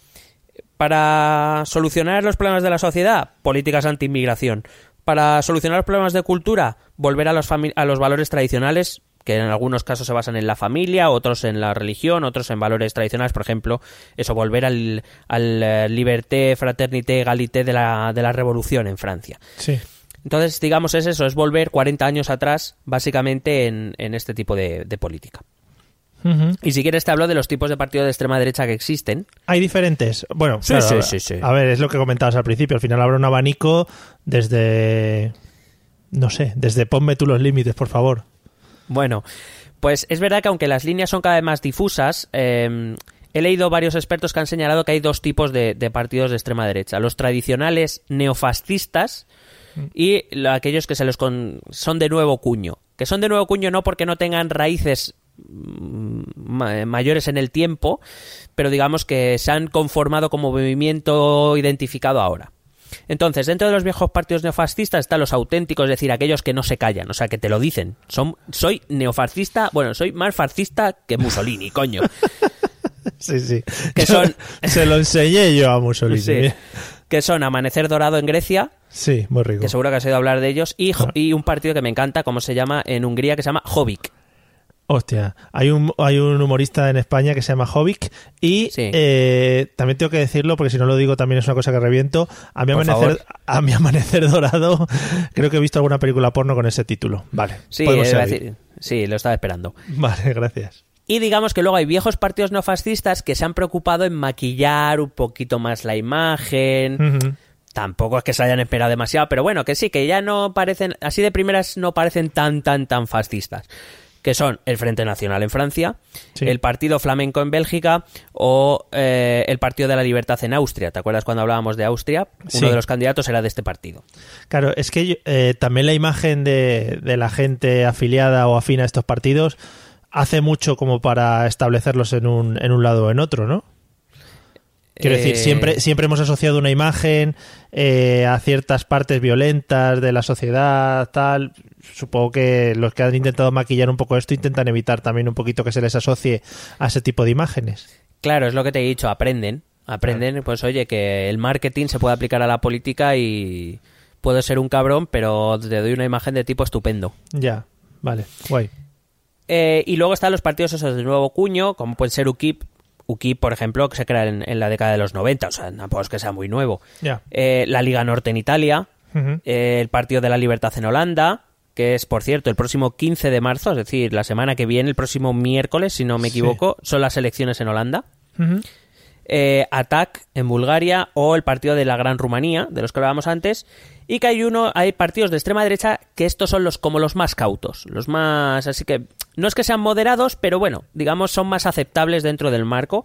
Para solucionar los problemas de la sociedad, políticas anti-inmigración. Para solucionar los problemas de cultura, volver a los valores tradicionales, que en algunos casos se basan en la familia, otros en la religión, otros en valores tradicionales, por ejemplo, eso, volver al liberté, fraternité, égalité de la revolución en Francia. Sí. Entonces, digamos, es eso, es volver 40 años atrás, básicamente, en este tipo de política. Uh-huh. Y si quieres te hablo de los tipos de partido de extrema derecha que existen. Hay diferentes. Bueno, sí, claro, sí. A ver, es lo que comentabas al principio. Al final habrá un abanico desde... No sé, desde ponme tú los límites, por favor. Bueno, pues es verdad que aunque las líneas son cada vez más difusas... He leído varios expertos que han señalado que hay dos tipos de partidos de extrema derecha. Los tradicionales neofascistas... y aquellos que son de nuevo cuño. Que son de nuevo cuño no porque no tengan raíces mayores en el tiempo, pero digamos que se han conformado como movimiento identificado ahora. Entonces, dentro de los viejos partidos neofascistas están los auténticos, es decir, aquellos que no se callan, o sea, que te lo dicen. Soy neofascista, bueno, soy más fascista que Mussolini, coño. Sí. Que son... Se lo enseñé yo a Mussolini. Sí. Que son Amanecer Dorado en Grecia. Sí, muy rico. Que seguro que has oído hablar de ellos. Y un partido que me encanta, como se llama en Hungría, que se llama Jobbik. Hostia, hay un humorista en España que se llama Jobbik. Y sí. También tengo que decirlo, porque si no lo digo también es una cosa que reviento. A mi amanecer dorado, creo que he visto alguna película porno con ese título. Vale. Sí, lo estaba esperando. Vale, gracias. Y digamos que luego hay viejos partidos no fascistas que se han preocupado en maquillar un poquito más la imagen. Uh-huh. Tampoco es que se hayan esperado demasiado, pero bueno, que sí, que ya no parecen, así de primeras no parecen tan fascistas. Que son el Frente Nacional en Francia, sí. El Partido Flamenco en Bélgica o el Partido de la Libertad en Austria. ¿Te acuerdas cuando hablábamos de Austria? Uno de los candidatos era de este partido. Claro, es que también la imagen de la gente afiliada o afina a estos partidos hace mucho como para establecerlos en un lado o en otro, ¿no? Quiero decir, siempre hemos asociado una imagen a ciertas partes violentas de la sociedad, tal. Supongo que los que han intentado maquillar un poco esto intentan evitar también un poquito que se les asocie a ese tipo de imágenes. Claro, es lo que te he dicho, aprenden, pues oye, que el marketing se puede aplicar a la política y puedo ser un cabrón, pero te doy una imagen de tipo estupendo. Ya, vale, guay. Y luego están los partidos esos de nuevo cuño, como pueden ser UKIP, por ejemplo, que se crea en la década de los 90, o sea, tampoco es que sea muy nuevo. Yeah. La Liga Norte en Italia, uh-huh. El Partido de la Libertad en Holanda, que es, por cierto, el próximo 15 de marzo, es decir, la semana que viene, el próximo miércoles, si no me equivoco, son las elecciones en Holanda. Uh-huh. Attac en Bulgaria o el Partido de la Gran Rumanía, de los que hablábamos antes, y que hay partidos de extrema derecha que estos son los más cautos, los más, así que no es que sean moderados, pero bueno, digamos son más aceptables dentro del marco,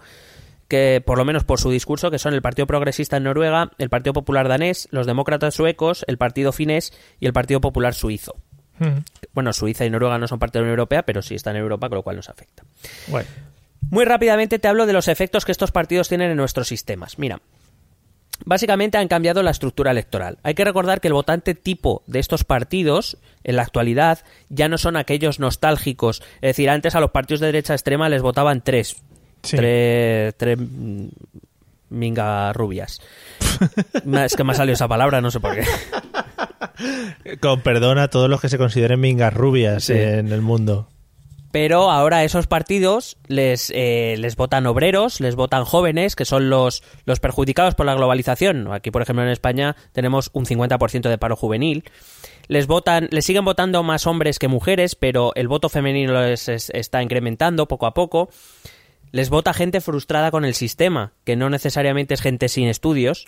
que por lo menos por su discurso, que son el Partido Progresista en Noruega, el Partido Popular Danés, los Demócratas Suecos, el Partido Finés y el Partido Popular Suizo. Mm. Bueno, Suiza y Noruega no son parte de la Unión Europea, pero sí están en Europa, con lo cual nos afecta. Bueno. Muy rápidamente te hablo de los efectos que estos partidos tienen en nuestros sistemas. Mira, básicamente han cambiado la estructura electoral. Hay que recordar que el votante tipo de estos partidos, en la actualidad, ya no son aquellos nostálgicos. Es decir, antes a los partidos de derecha extrema les votaban tres minga rubias. Es que me ha salido esa palabra, no sé por qué. Con perdón a todos los que se consideren mingas rubias en el mundo. Pero ahora a esos partidos les votan obreros, les votan jóvenes, que son los perjudicados por la globalización. Aquí, por ejemplo, en España tenemos un 50% de paro juvenil. Les siguen votando más hombres que mujeres, pero el voto femenino está incrementando poco a poco. Les vota gente frustrada con el sistema, que no necesariamente es gente sin estudios.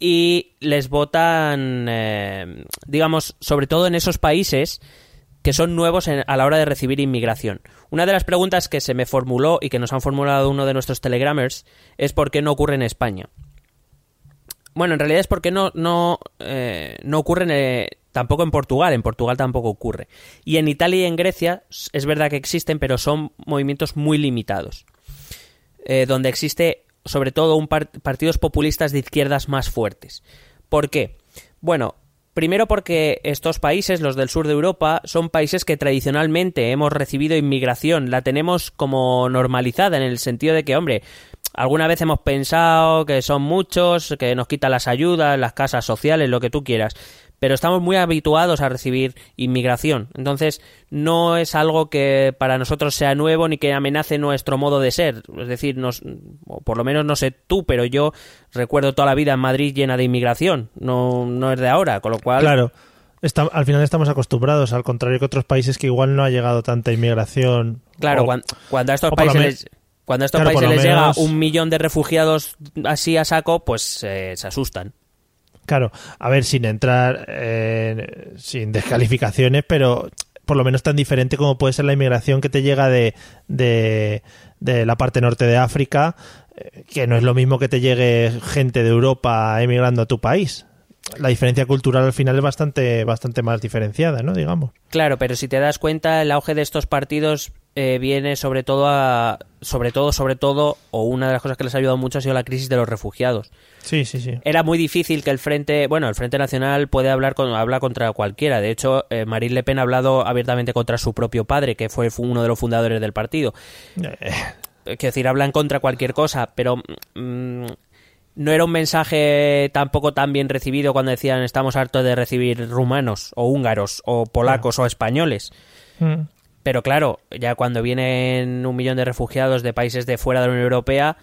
Y les votan, digamos, sobre todo en esos países que son nuevos a la hora de recibir inmigración. Una de las preguntas que se me formuló y que nos han formulado uno de nuestros telegramers es ¿por qué no ocurre en España? Bueno, en realidad es porque no ocurre tampoco en Portugal. En Portugal tampoco ocurre. Y en Italia y en Grecia es verdad que existen, pero son movimientos muy limitados. Donde existe, sobre todo, partidos populistas de izquierdas más fuertes. ¿Por qué? Bueno, primero porque estos países, los del sur de Europa, son países que tradicionalmente hemos recibido inmigración. La tenemos como normalizada en el sentido de que, hombre... Alguna vez hemos pensado que son muchos, que nos quitan las ayudas, las casas sociales, lo que tú quieras. Pero estamos muy habituados a recibir inmigración. Entonces, no es algo que para nosotros sea nuevo ni que amenace nuestro modo de ser. Es decir, o por lo menos no sé tú, pero yo recuerdo toda la vida en Madrid llena de inmigración. No es de ahora, con lo cual... Claro. Al final estamos acostumbrados, al contrario que otros países que igual no ha llegado tanta inmigración. Claro, cuando a estos países... Cuando a estos países les llega 1 millón de refugiados así a saco, pues se asustan. Claro, a ver, sin entrar, sin descalificaciones, pero por lo menos tan diferente como puede ser la inmigración que te llega de la parte norte de África, que no es lo mismo que te llegue gente de Europa emigrando a tu país. La diferencia cultural al final es bastante más diferenciada, ¿no? Digamos. Claro, pero si te das cuenta, el auge de estos partidos... viene sobre todo, o una de las cosas que les ha ayudado mucho ha sido la crisis de los refugiados. Sí. Era muy difícil que el Frente Nacional puede habla contra cualquiera. De hecho, Marine Le Pen ha hablado abiertamente contra su propio padre, que fue uno de los fundadores del partido. Quiero decir, hablan contra cualquier cosa, pero... no era un mensaje tampoco tan bien recibido cuando decían estamos hartos de recibir rumanos, o húngaros, o polacos, o españoles. Mm. Pero claro, ya cuando vienen 1 millón de refugiados de países de fuera de la Unión Europea,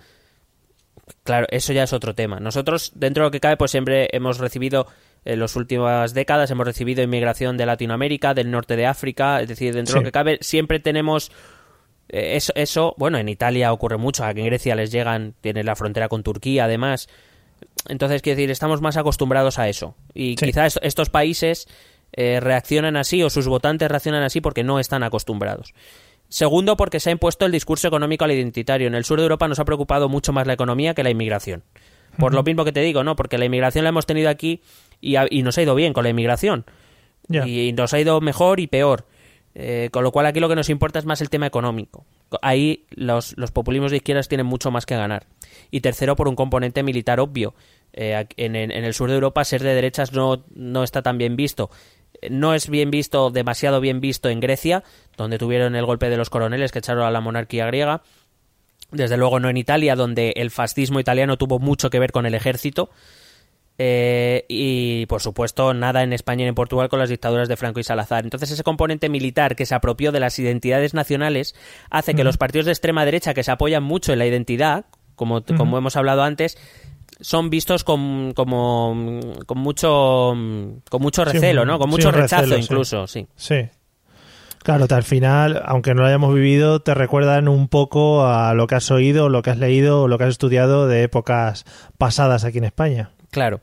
claro, eso ya es otro tema. Nosotros, dentro de lo que cabe, pues siempre hemos recibido, en las últimas décadas, hemos recibido inmigración de Latinoamérica, del norte de África, es decir, dentro de lo que cabe, siempre tenemos eso. Bueno, en Italia ocurre mucho, aquí en Grecia les llegan, tienen la frontera con Turquía, además. Entonces, quiero decir, estamos más acostumbrados a eso. Y quizás estos países... reaccionan así, o sus votantes reaccionan así porque no están acostumbrados. Segundo, porque se ha impuesto el discurso económico al identitario. En el sur de Europa nos ha preocupado mucho más la economía que la inmigración. Por lo mismo que te digo, ¿no? Porque la inmigración la hemos tenido aquí y nos ha ido bien con la inmigración. Yeah. Y nos ha ido mejor y peor. Con lo cual aquí lo que nos importa es más el tema económico. Ahí los populismos de izquierdas tienen mucho más que ganar. Y tercero, por un componente militar obvio. En el sur de Europa ser de derechas no está tan bien visto. No es bien visto, demasiado bien visto en Grecia, donde tuvieron el golpe de los coroneles que echaron a la monarquía griega. Desde luego no en Italia, donde el fascismo italiano tuvo mucho que ver con el ejército. Y, por supuesto, nada en España y en Portugal con las dictaduras de Franco y Salazar. Entonces, ese componente militar que se apropió de las identidades nacionales hace que los partidos de extrema derecha, que se apoyan mucho en la identidad, como hemos hablado antes... son vistos con mucho recelo, ¿no? Con mucho rechazo, incluso, sí. Claro, al final, aunque no lo hayamos vivido, te recuerdan un poco a lo que has oído, lo que has leído, lo que has estudiado de épocas pasadas aquí en España. Claro.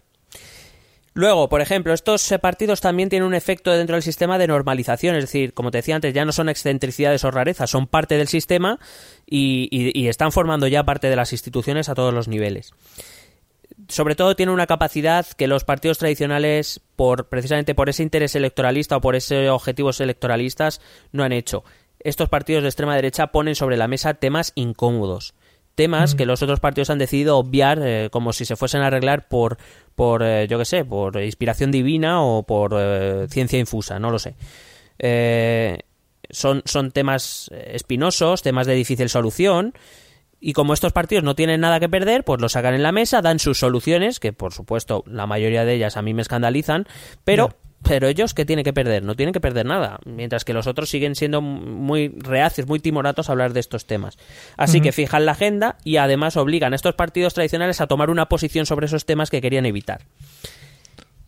Luego, por ejemplo, estos partidos también tienen un efecto dentro del sistema de normalización, es decir, como te decía antes, ya no son excentricidades o rarezas, son parte del sistema y están formando ya parte de las instituciones a todos los niveles. Sobre todo tiene una capacidad que los partidos tradicionales, precisamente por ese interés electoralista o por esos objetivos electoralistas, no han hecho. Estos partidos de extrema derecha ponen sobre la mesa temas incómodos, temas que los otros partidos han decidido obviar como si se fuesen a arreglar por inspiración divina o por ciencia infusa, no lo sé. Son temas espinosos, temas de difícil solución. Y como estos partidos no tienen nada que perder, pues lo sacan en la mesa, dan sus soluciones, que por supuesto la mayoría de ellas a mí me escandalizan, pero ellos ¿qué tienen que perder? No tienen que perder nada, mientras que los otros siguen siendo muy reacios, muy timoratos a hablar de estos temas. Así que fijan la agenda y además obligan a estos partidos tradicionales a tomar una posición sobre esos temas que querían evitar.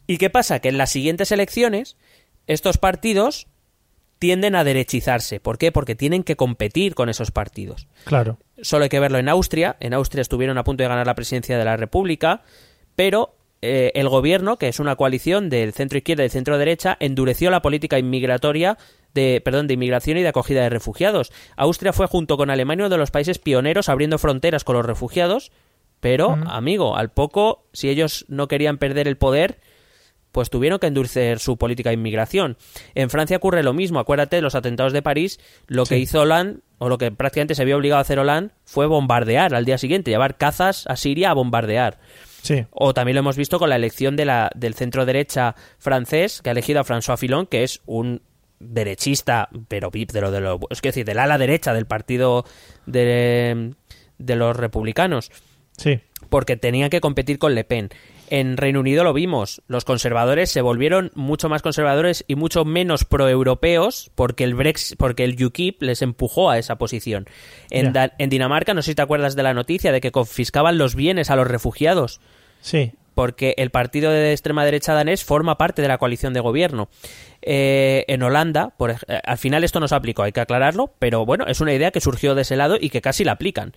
¿Y qué pasa? Que en las siguientes elecciones estos partidos tienden a derechizarse. ¿Por qué? Porque tienen que competir con esos partidos. Claro. Solo hay que verlo en Austria. En Austria estuvieron a punto de ganar la presidencia de la República, pero el gobierno, que es una coalición del centro izquierda y del centro derecha, endureció la política inmigratoria de inmigración y de acogida de refugiados. Austria fue junto con Alemania uno de los países pioneros abriendo fronteras con los refugiados, pero, amigo, al poco, si ellos no querían perder el poder, pues tuvieron que endurecer su política de inmigración. En Francia ocurre lo mismo. Acuérdate de los atentados de París. Lo que hizo Hollande, o lo que prácticamente se vio obligado a hacer Hollande, fue bombardear al día siguiente, llevar cazas a Siria a bombardear. Sí. O también lo hemos visto con la elección de del centro derecha francés, que ha elegido a François Fillon, que es un derechista, pero VIP es decir, del ala derecha del partido de los republicanos. Sí. Porque tenían que competir con Le Pen. En Reino Unido lo vimos, los conservadores se volvieron mucho más conservadores y mucho menos proeuropeos porque el UKIP les empujó a esa posición. En Dinamarca, no sé si te acuerdas de la noticia de que confiscaban los bienes a los refugiados. Sí. Porque el partido de extrema derecha danés forma parte de la coalición de gobierno. En Holanda, al final esto no se aplicó, hay que aclararlo, pero bueno, es una idea que surgió de ese lado y que casi la aplican.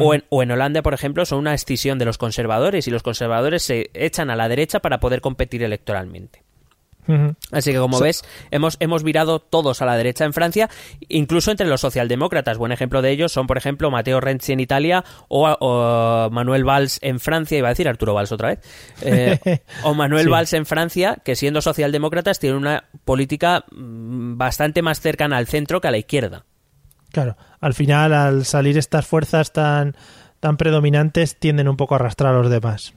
O en Holanda, por ejemplo, son una escisión de los conservadores y los conservadores se echan a la derecha para poder competir electoralmente. Así que, como ves, hemos virado todos a la derecha en Francia, incluso entre los socialdemócratas. Buen ejemplo de ellos son, por ejemplo, Matteo Renzi en Italia o Manuel Valls en Francia, iba a decir Arturo Valls otra vez, o Manuel Valls en Francia, que siendo socialdemócratas tienen una política bastante más cercana al centro que a la izquierda. Claro, al final, al salir estas fuerzas tan predominantes, tienden un poco a arrastrar a los demás.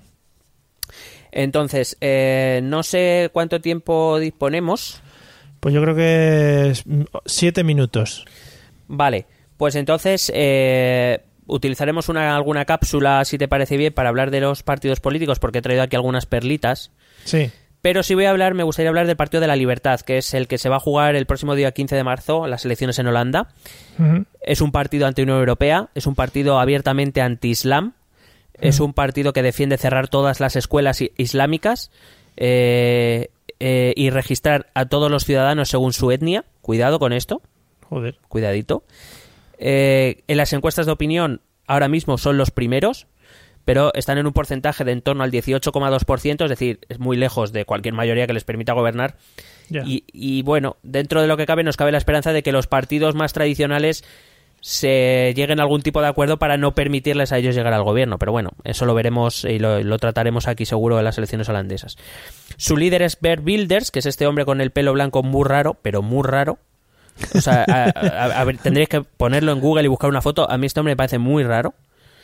Entonces, no sé cuánto tiempo disponemos. Pues yo creo que 7 minutos. Vale, pues entonces utilizaremos alguna cápsula, si te parece bien, para hablar de los partidos políticos, porque he traído aquí algunas perlitas. Sí. Pero si voy a hablar, me gustaría hablar del Partido de la Libertad, que es el que se va a jugar el próximo día 15 de marzo, las elecciones en Holanda. Es un partido anti-Unión Europea, es un partido abiertamente anti-islam. Es un partido que defiende cerrar todas las escuelas islámicas y registrar a todos los ciudadanos según su etnia. Cuidado con esto. Joder. Cuidadito. En las encuestas de opinión ahora mismo son los primeros, pero están en un porcentaje de en torno al 18,2%, es decir, es muy lejos de cualquier mayoría que les permita gobernar. Yeah. Y bueno, dentro de lo que cabe, nos cabe la esperanza de que los partidos más tradicionales se lleguen a algún tipo de acuerdo para no permitirles a ellos llegar al gobierno. Pero bueno, eso lo veremos y lo trataremos aquí seguro en las elecciones holandesas. Su líder es Bert Wilders, que es este hombre con el pelo blanco muy raro, pero muy raro. O sea, a ver, tendréis que ponerlo en Google y buscar una foto. A mí este hombre me parece muy raro.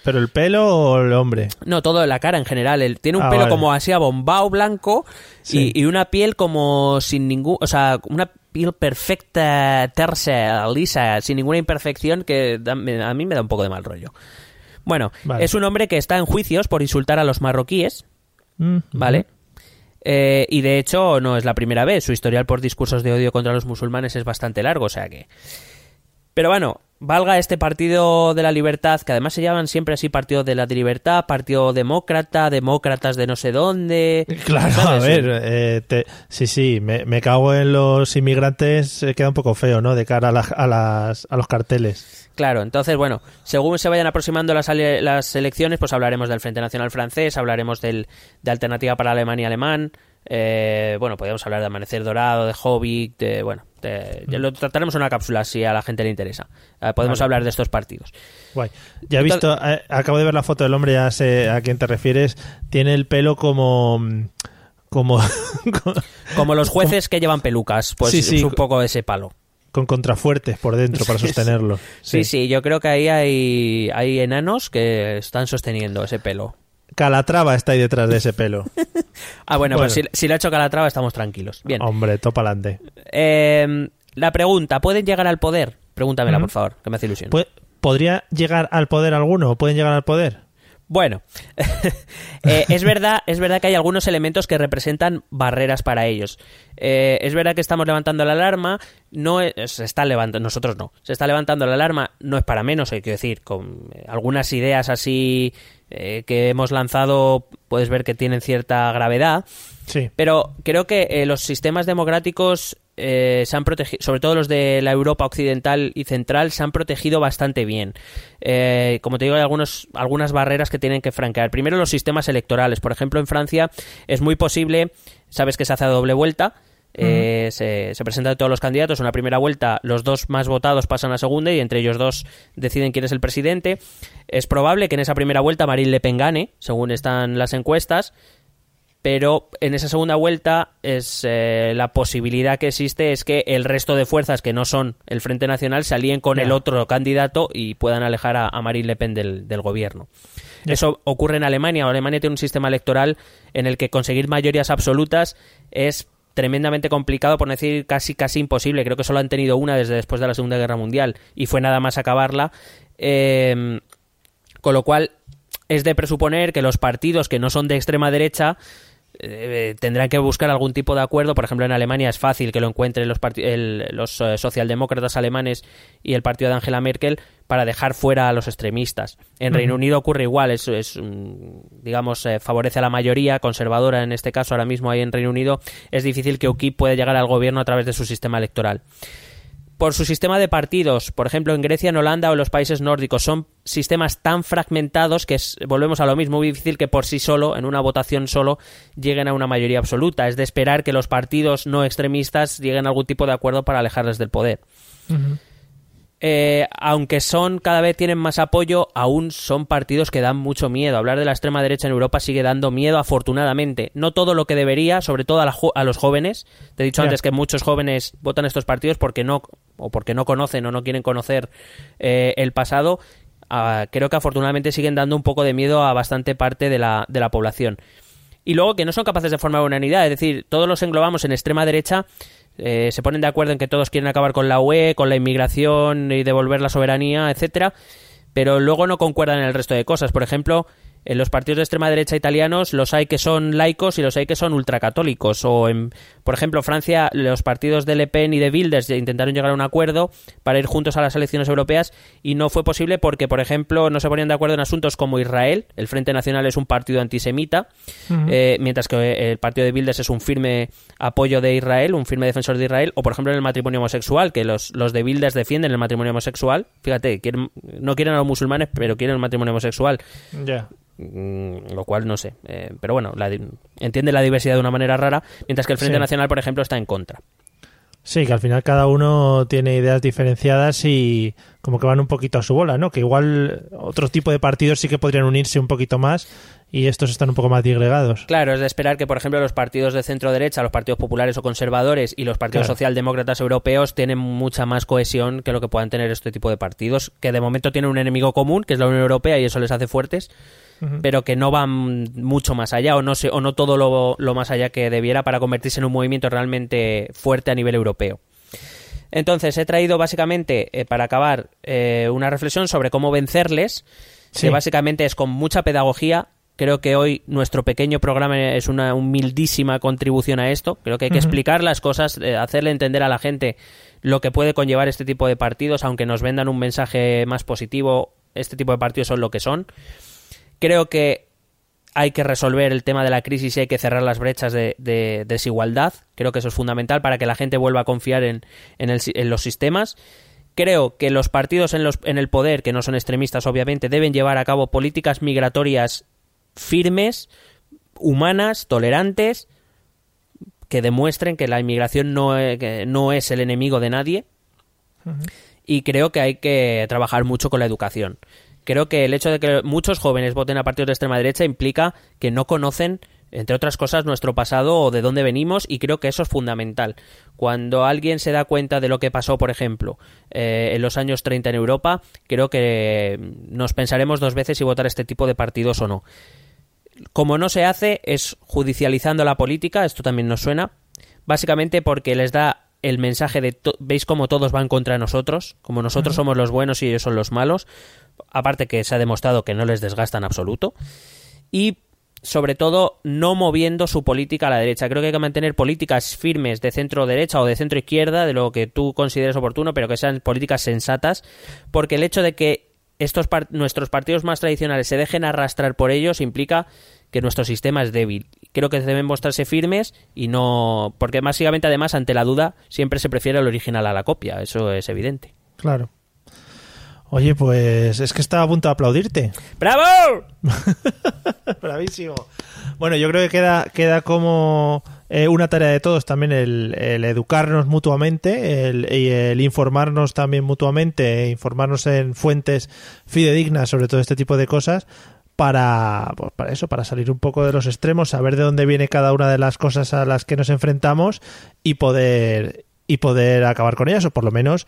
¿Pero el pelo o el hombre? No, todo, la cara en general. Él tiene un pelo como así abombado blanco y una piel como sin ningún... O sea, una piel perfecta, tersa, lisa, sin ninguna imperfección, que a mí me da un poco de mal rollo. Bueno, vale. Es un hombre que está en juicios por insultar a los marroquíes, ¿vale? Y de hecho no es la primera vez. Su historial por discursos de odio contra los musulmanes es bastante largo, o sea que... Pero bueno... Valga este Partido de la Libertad, que además se llaman siempre así, Partido de la Libertad, Partido Demócrata, Demócratas de no sé dónde... Claro, ¿sabes? A ver, me cago en los inmigrantes, queda un poco feo, ¿no?, de cara a los carteles. Claro, entonces, bueno, según se vayan aproximando las elecciones, pues hablaremos del Frente Nacional francés, hablaremos de Alternativa para Alemania alemán... bueno, podríamos hablar de Amanecer Dorado, de Jobbik, lo trataremos en una cápsula si a la gente le interesa. Podemos hablar de estos partidos. Guay. Ya he visto, acabo de ver la foto del hombre, ya sé a quién te refieres. Tiene el pelo como los jueces que llevan pelucas, pues es un poco ese palo. Con contrafuertes por dentro para sostenerlo. Sí, yo creo que ahí hay enanos que están sosteniendo ese pelo. Calatrava está ahí detrás de ese pelo. Bueno. Pues si lo ha hecho Calatrava estamos tranquilos. Bien. Hombre, topa adelante. La pregunta, ¿pueden llegar al poder? Pregúntamela, por favor, que me hace ilusión. ¿Podría llegar al poder alguno? ¿Pueden llegar al poder? Bueno, es verdad que hay algunos elementos que representan barreras para ellos. Es verdad que estamos levantando la alarma, se está levantando la alarma, no es para menos, hay que decir, con algunas ideas así que hemos lanzado, puedes ver que tienen cierta gravedad, pero creo que los sistemas democráticos se han protegido, sobre todo los de la Europa occidental y central, se han protegido bastante bien. Como te digo, hay algunas barreras que tienen que franquear. Primero, los sistemas electorales. Por ejemplo, en Francia es muy posible, sabes que se hace a doble vuelta, Se presentan todos los candidatos en una primera vuelta, los dos más votados pasan a la segunda y entre ellos dos deciden quién es el presidente. Es probable que en esa primera vuelta Marine Le Pen gane, según están las encuestas, pero en esa segunda vuelta es la posibilidad que existe es que el resto de fuerzas que no son el Frente Nacional se alíen con el otro candidato y puedan alejar a Marine Le Pen del gobierno. Eso ocurre en Alemania. Alemania tiene un sistema electoral en el que conseguir mayorías absolutas es tremendamente complicado, por decir casi imposible. Creo que solo han tenido una desde después de la Segunda Guerra Mundial y fue nada más acabarla, con lo cual es de presuponer que los partidos que no son de extrema derecha tendrán que buscar algún tipo de acuerdo. Por ejemplo, en Alemania es fácil que lo encuentren los socialdemócratas alemanes y el partido de Angela Merkel para dejar fuera a los extremistas. En Reino Unido ocurre igual, digamos, favorece a la mayoría conservadora. En este caso, ahora mismo ahí en Reino Unido es difícil que UKIP pueda llegar al gobierno a través de su sistema electoral. Por su sistema de partidos, por ejemplo, en Grecia, en Holanda o en los países nórdicos, son sistemas tan fragmentados que volvemos a lo mismo, muy difícil que por sí solo, en una votación solo, lleguen a una mayoría absoluta. Es de esperar que los partidos no extremistas lleguen a algún tipo de acuerdo para alejarles del poder. Aunque cada vez tienen más apoyo, aún son partidos que dan mucho miedo. Hablar de la extrema derecha en Europa sigue dando miedo, afortunadamente. No todo lo que debería, sobre todo a los jóvenes. Te he dicho antes que muchos jóvenes votan estos partidos porque no conocen o no quieren conocer el pasado. Creo que afortunadamente siguen dando un poco de miedo a bastante parte de la población. Y luego que no son capaces de formar una unidad, es decir, todos los englobamos en extrema derecha. Se ponen de acuerdo en que todos quieren acabar con la UE, con la inmigración y devolver la soberanía, etcétera, pero luego no concuerdan en el resto de cosas. Por ejemplo, en los partidos de extrema derecha italianos los hay que son laicos y los hay que son ultracatólicos. O por ejemplo, Francia, los partidos de Le Pen y de Wilders intentaron llegar a un acuerdo para ir juntos a las elecciones europeas y no fue posible porque, por ejemplo, no se ponían de acuerdo en asuntos como Israel. El Frente Nacional es un partido antisemita, mientras que el partido de Wilders es un firme apoyo de Israel, un firme defensor de Israel. O, por ejemplo, en el matrimonio homosexual, que los de Wilders defienden el matrimonio homosexual. Fíjate, no quieren a los musulmanes, pero quieren el matrimonio homosexual. Lo cual no sé, pero bueno, entiende la diversidad de una manera rara, mientras que el Frente Nacional, por ejemplo, está en contra. Sí, que al final cada uno tiene ideas diferenciadas y como que van un poquito a su bola, ¿no? Que igual otro tipo de partidos sí que podrían unirse un poquito más y estos están un poco más disgregados. Claro, es de esperar que, por ejemplo, los partidos de centro-derecha, los partidos populares o conservadores y los partidos socialdemócratas europeos tienen mucha más cohesión que lo que puedan tener este tipo de partidos, que de momento tienen un enemigo común, que es la Unión Europea, y eso les hace fuertes, pero que no van mucho más allá o no todo lo más allá que debiera para convertirse en un movimiento realmente fuerte a nivel europeo. Entonces he traído básicamente, para acabar, una reflexión sobre cómo vencerles, que básicamente es con mucha pedagogía. Creo que hoy nuestro pequeño programa es una humildísima contribución a esto. Creo que hay que explicar las cosas, hacerle entender a la gente lo que puede conllevar este tipo de partidos, aunque nos vendan un mensaje más positivo, este tipo de partidos son lo que son. Creo que hay que resolver el tema de la crisis y hay que cerrar las brechas de desigualdad. Creo que eso es fundamental para que la gente vuelva a confiar en los sistemas. Creo que los partidos en el poder, que no son extremistas obviamente, deben llevar a cabo políticas migratorias firmes, humanas, tolerantes, que demuestren que la inmigración no es el enemigo de nadie. Y creo que hay que trabajar mucho con la educación. Creo que el hecho de que muchos jóvenes voten a partidos de extrema derecha implica que no conocen, entre otras cosas, nuestro pasado o de dónde venimos, y creo que eso es fundamental. Cuando alguien se da cuenta de lo que pasó, por ejemplo, en los años 30 en Europa, creo que nos pensaremos dos veces si votar este tipo de partidos o no. Como no se hace, es judicializando la política, esto también nos suena, básicamente porque les da el mensaje de veis cómo todos van contra nosotros, como nosotros somos los buenos y ellos son los malos, aparte que se ha demostrado que no les desgasta en absoluto, y sobre todo no moviendo su política a la derecha. Creo que hay que mantener políticas firmes de centro derecha o de centro izquierda, de lo que tú consideres oportuno, pero que sean políticas sensatas, porque el hecho de que nuestros partidos más tradicionales se dejen arrastrar por ellos implica que nuestro sistema es débil. Creo que deben mostrarse firmes y no, porque básicamente además ante la duda siempre se prefiere el original a la copia, eso es evidente. Claro. Oye, pues es que estaba a punto de aplaudirte. ¡Bravo! Bravísimo. Bueno, yo creo que queda como una tarea de todos también el educarnos mutuamente, el informarnos también mutuamente, informarnos en fuentes fidedignas sobre todo este tipo de cosas, para eso, para salir un poco de los extremos, saber de dónde viene cada una de las cosas a las que nos enfrentamos y poder acabar con ellas, o por lo menos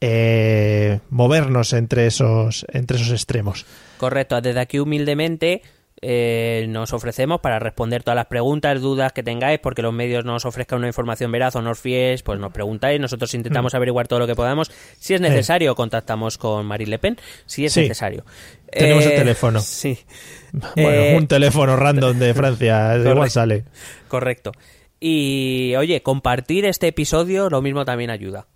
movernos entre esos extremos. Correcto. Desde aquí humildemente nos ofrecemos para responder todas las preguntas, dudas que tengáis, porque los medios no os ofrezcan una información veraz o no os fiéis, pues nos preguntáis, nosotros intentamos averiguar todo lo que podamos. Si es necesario, contactamos con Marine Le Pen, si es necesario. Tenemos el teléfono. Sí. Bueno, un teléfono random de Francia, igual sale. Correcto. Y, oye, compartir este episodio lo mismo también ayuda.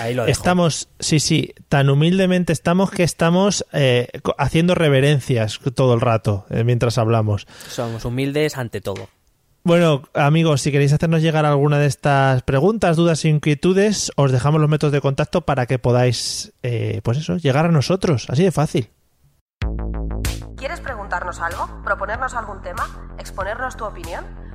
Ahí lo dejo. Estamos, sí, tan humildemente estamos que estamos haciendo reverencias todo el rato mientras hablamos. Somos humildes ante todo. Bueno, amigos, si queréis hacernos llegar alguna de estas preguntas, dudas e inquietudes, os dejamos los métodos de contacto para que podáis, pues eso, llegar a nosotros, así de fácil. ¿Quieres preguntarnos algo? ¿Proponernos algún tema? ¿Exponernos tu opinión?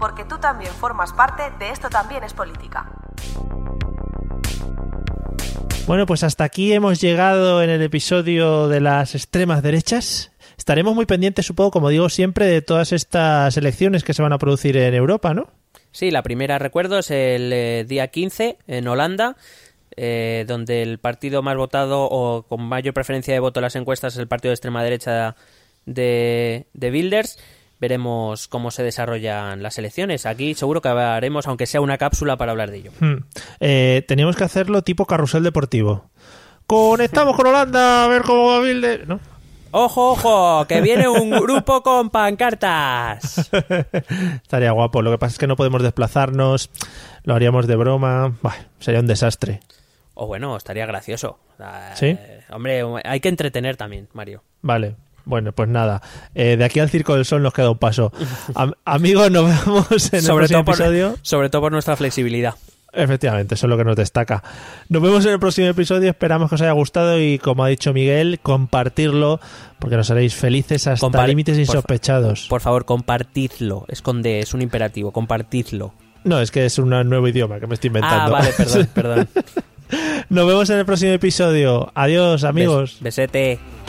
Porque tú también formas parte de Esto también es política. Bueno, pues hasta aquí hemos llegado en el episodio de las extremas derechas. Estaremos muy pendientes, supongo, como digo siempre, de todas estas elecciones que se van a producir en Europa, ¿no? Sí, la primera, recuerdo, es el día 15 en Holanda, donde el partido más votado o con mayor preferencia de voto en las encuestas es el partido de extrema derecha de Wilders. Veremos cómo se desarrollan las elecciones. Aquí seguro que haremos, aunque sea una cápsula, para hablar de ello. Teníamos que hacerlo tipo carrusel deportivo. ¡Conectamos con Holanda! A ver cómo va Wilders, ¿no? ¡Ojo! ¡Que viene un grupo con pancartas! Estaría guapo. Lo que pasa es que no podemos desplazarnos. Lo haríamos de broma. Bah, sería un desastre. O bueno, estaría gracioso. ¿Sí? Hombre, hay que entretener también, Mario. Vale. Bueno, pues nada, de aquí al Circo del Sol nos queda un paso. Amigos, nos vemos en el próximo episodio. Sobre todo por nuestra flexibilidad. Efectivamente, eso es lo que nos destaca. Nos vemos en el próximo episodio, esperamos que os haya gustado y, como ha dicho Miguel, compartirlo, porque nos haréis felices hasta límites insospechados. Por favor, compartidlo, es un imperativo, compartidlo. No, es que es un nuevo idioma que me estoy inventando. Ah, vale, perdón. Nos vemos en el próximo episodio. Adiós, amigos. Besete.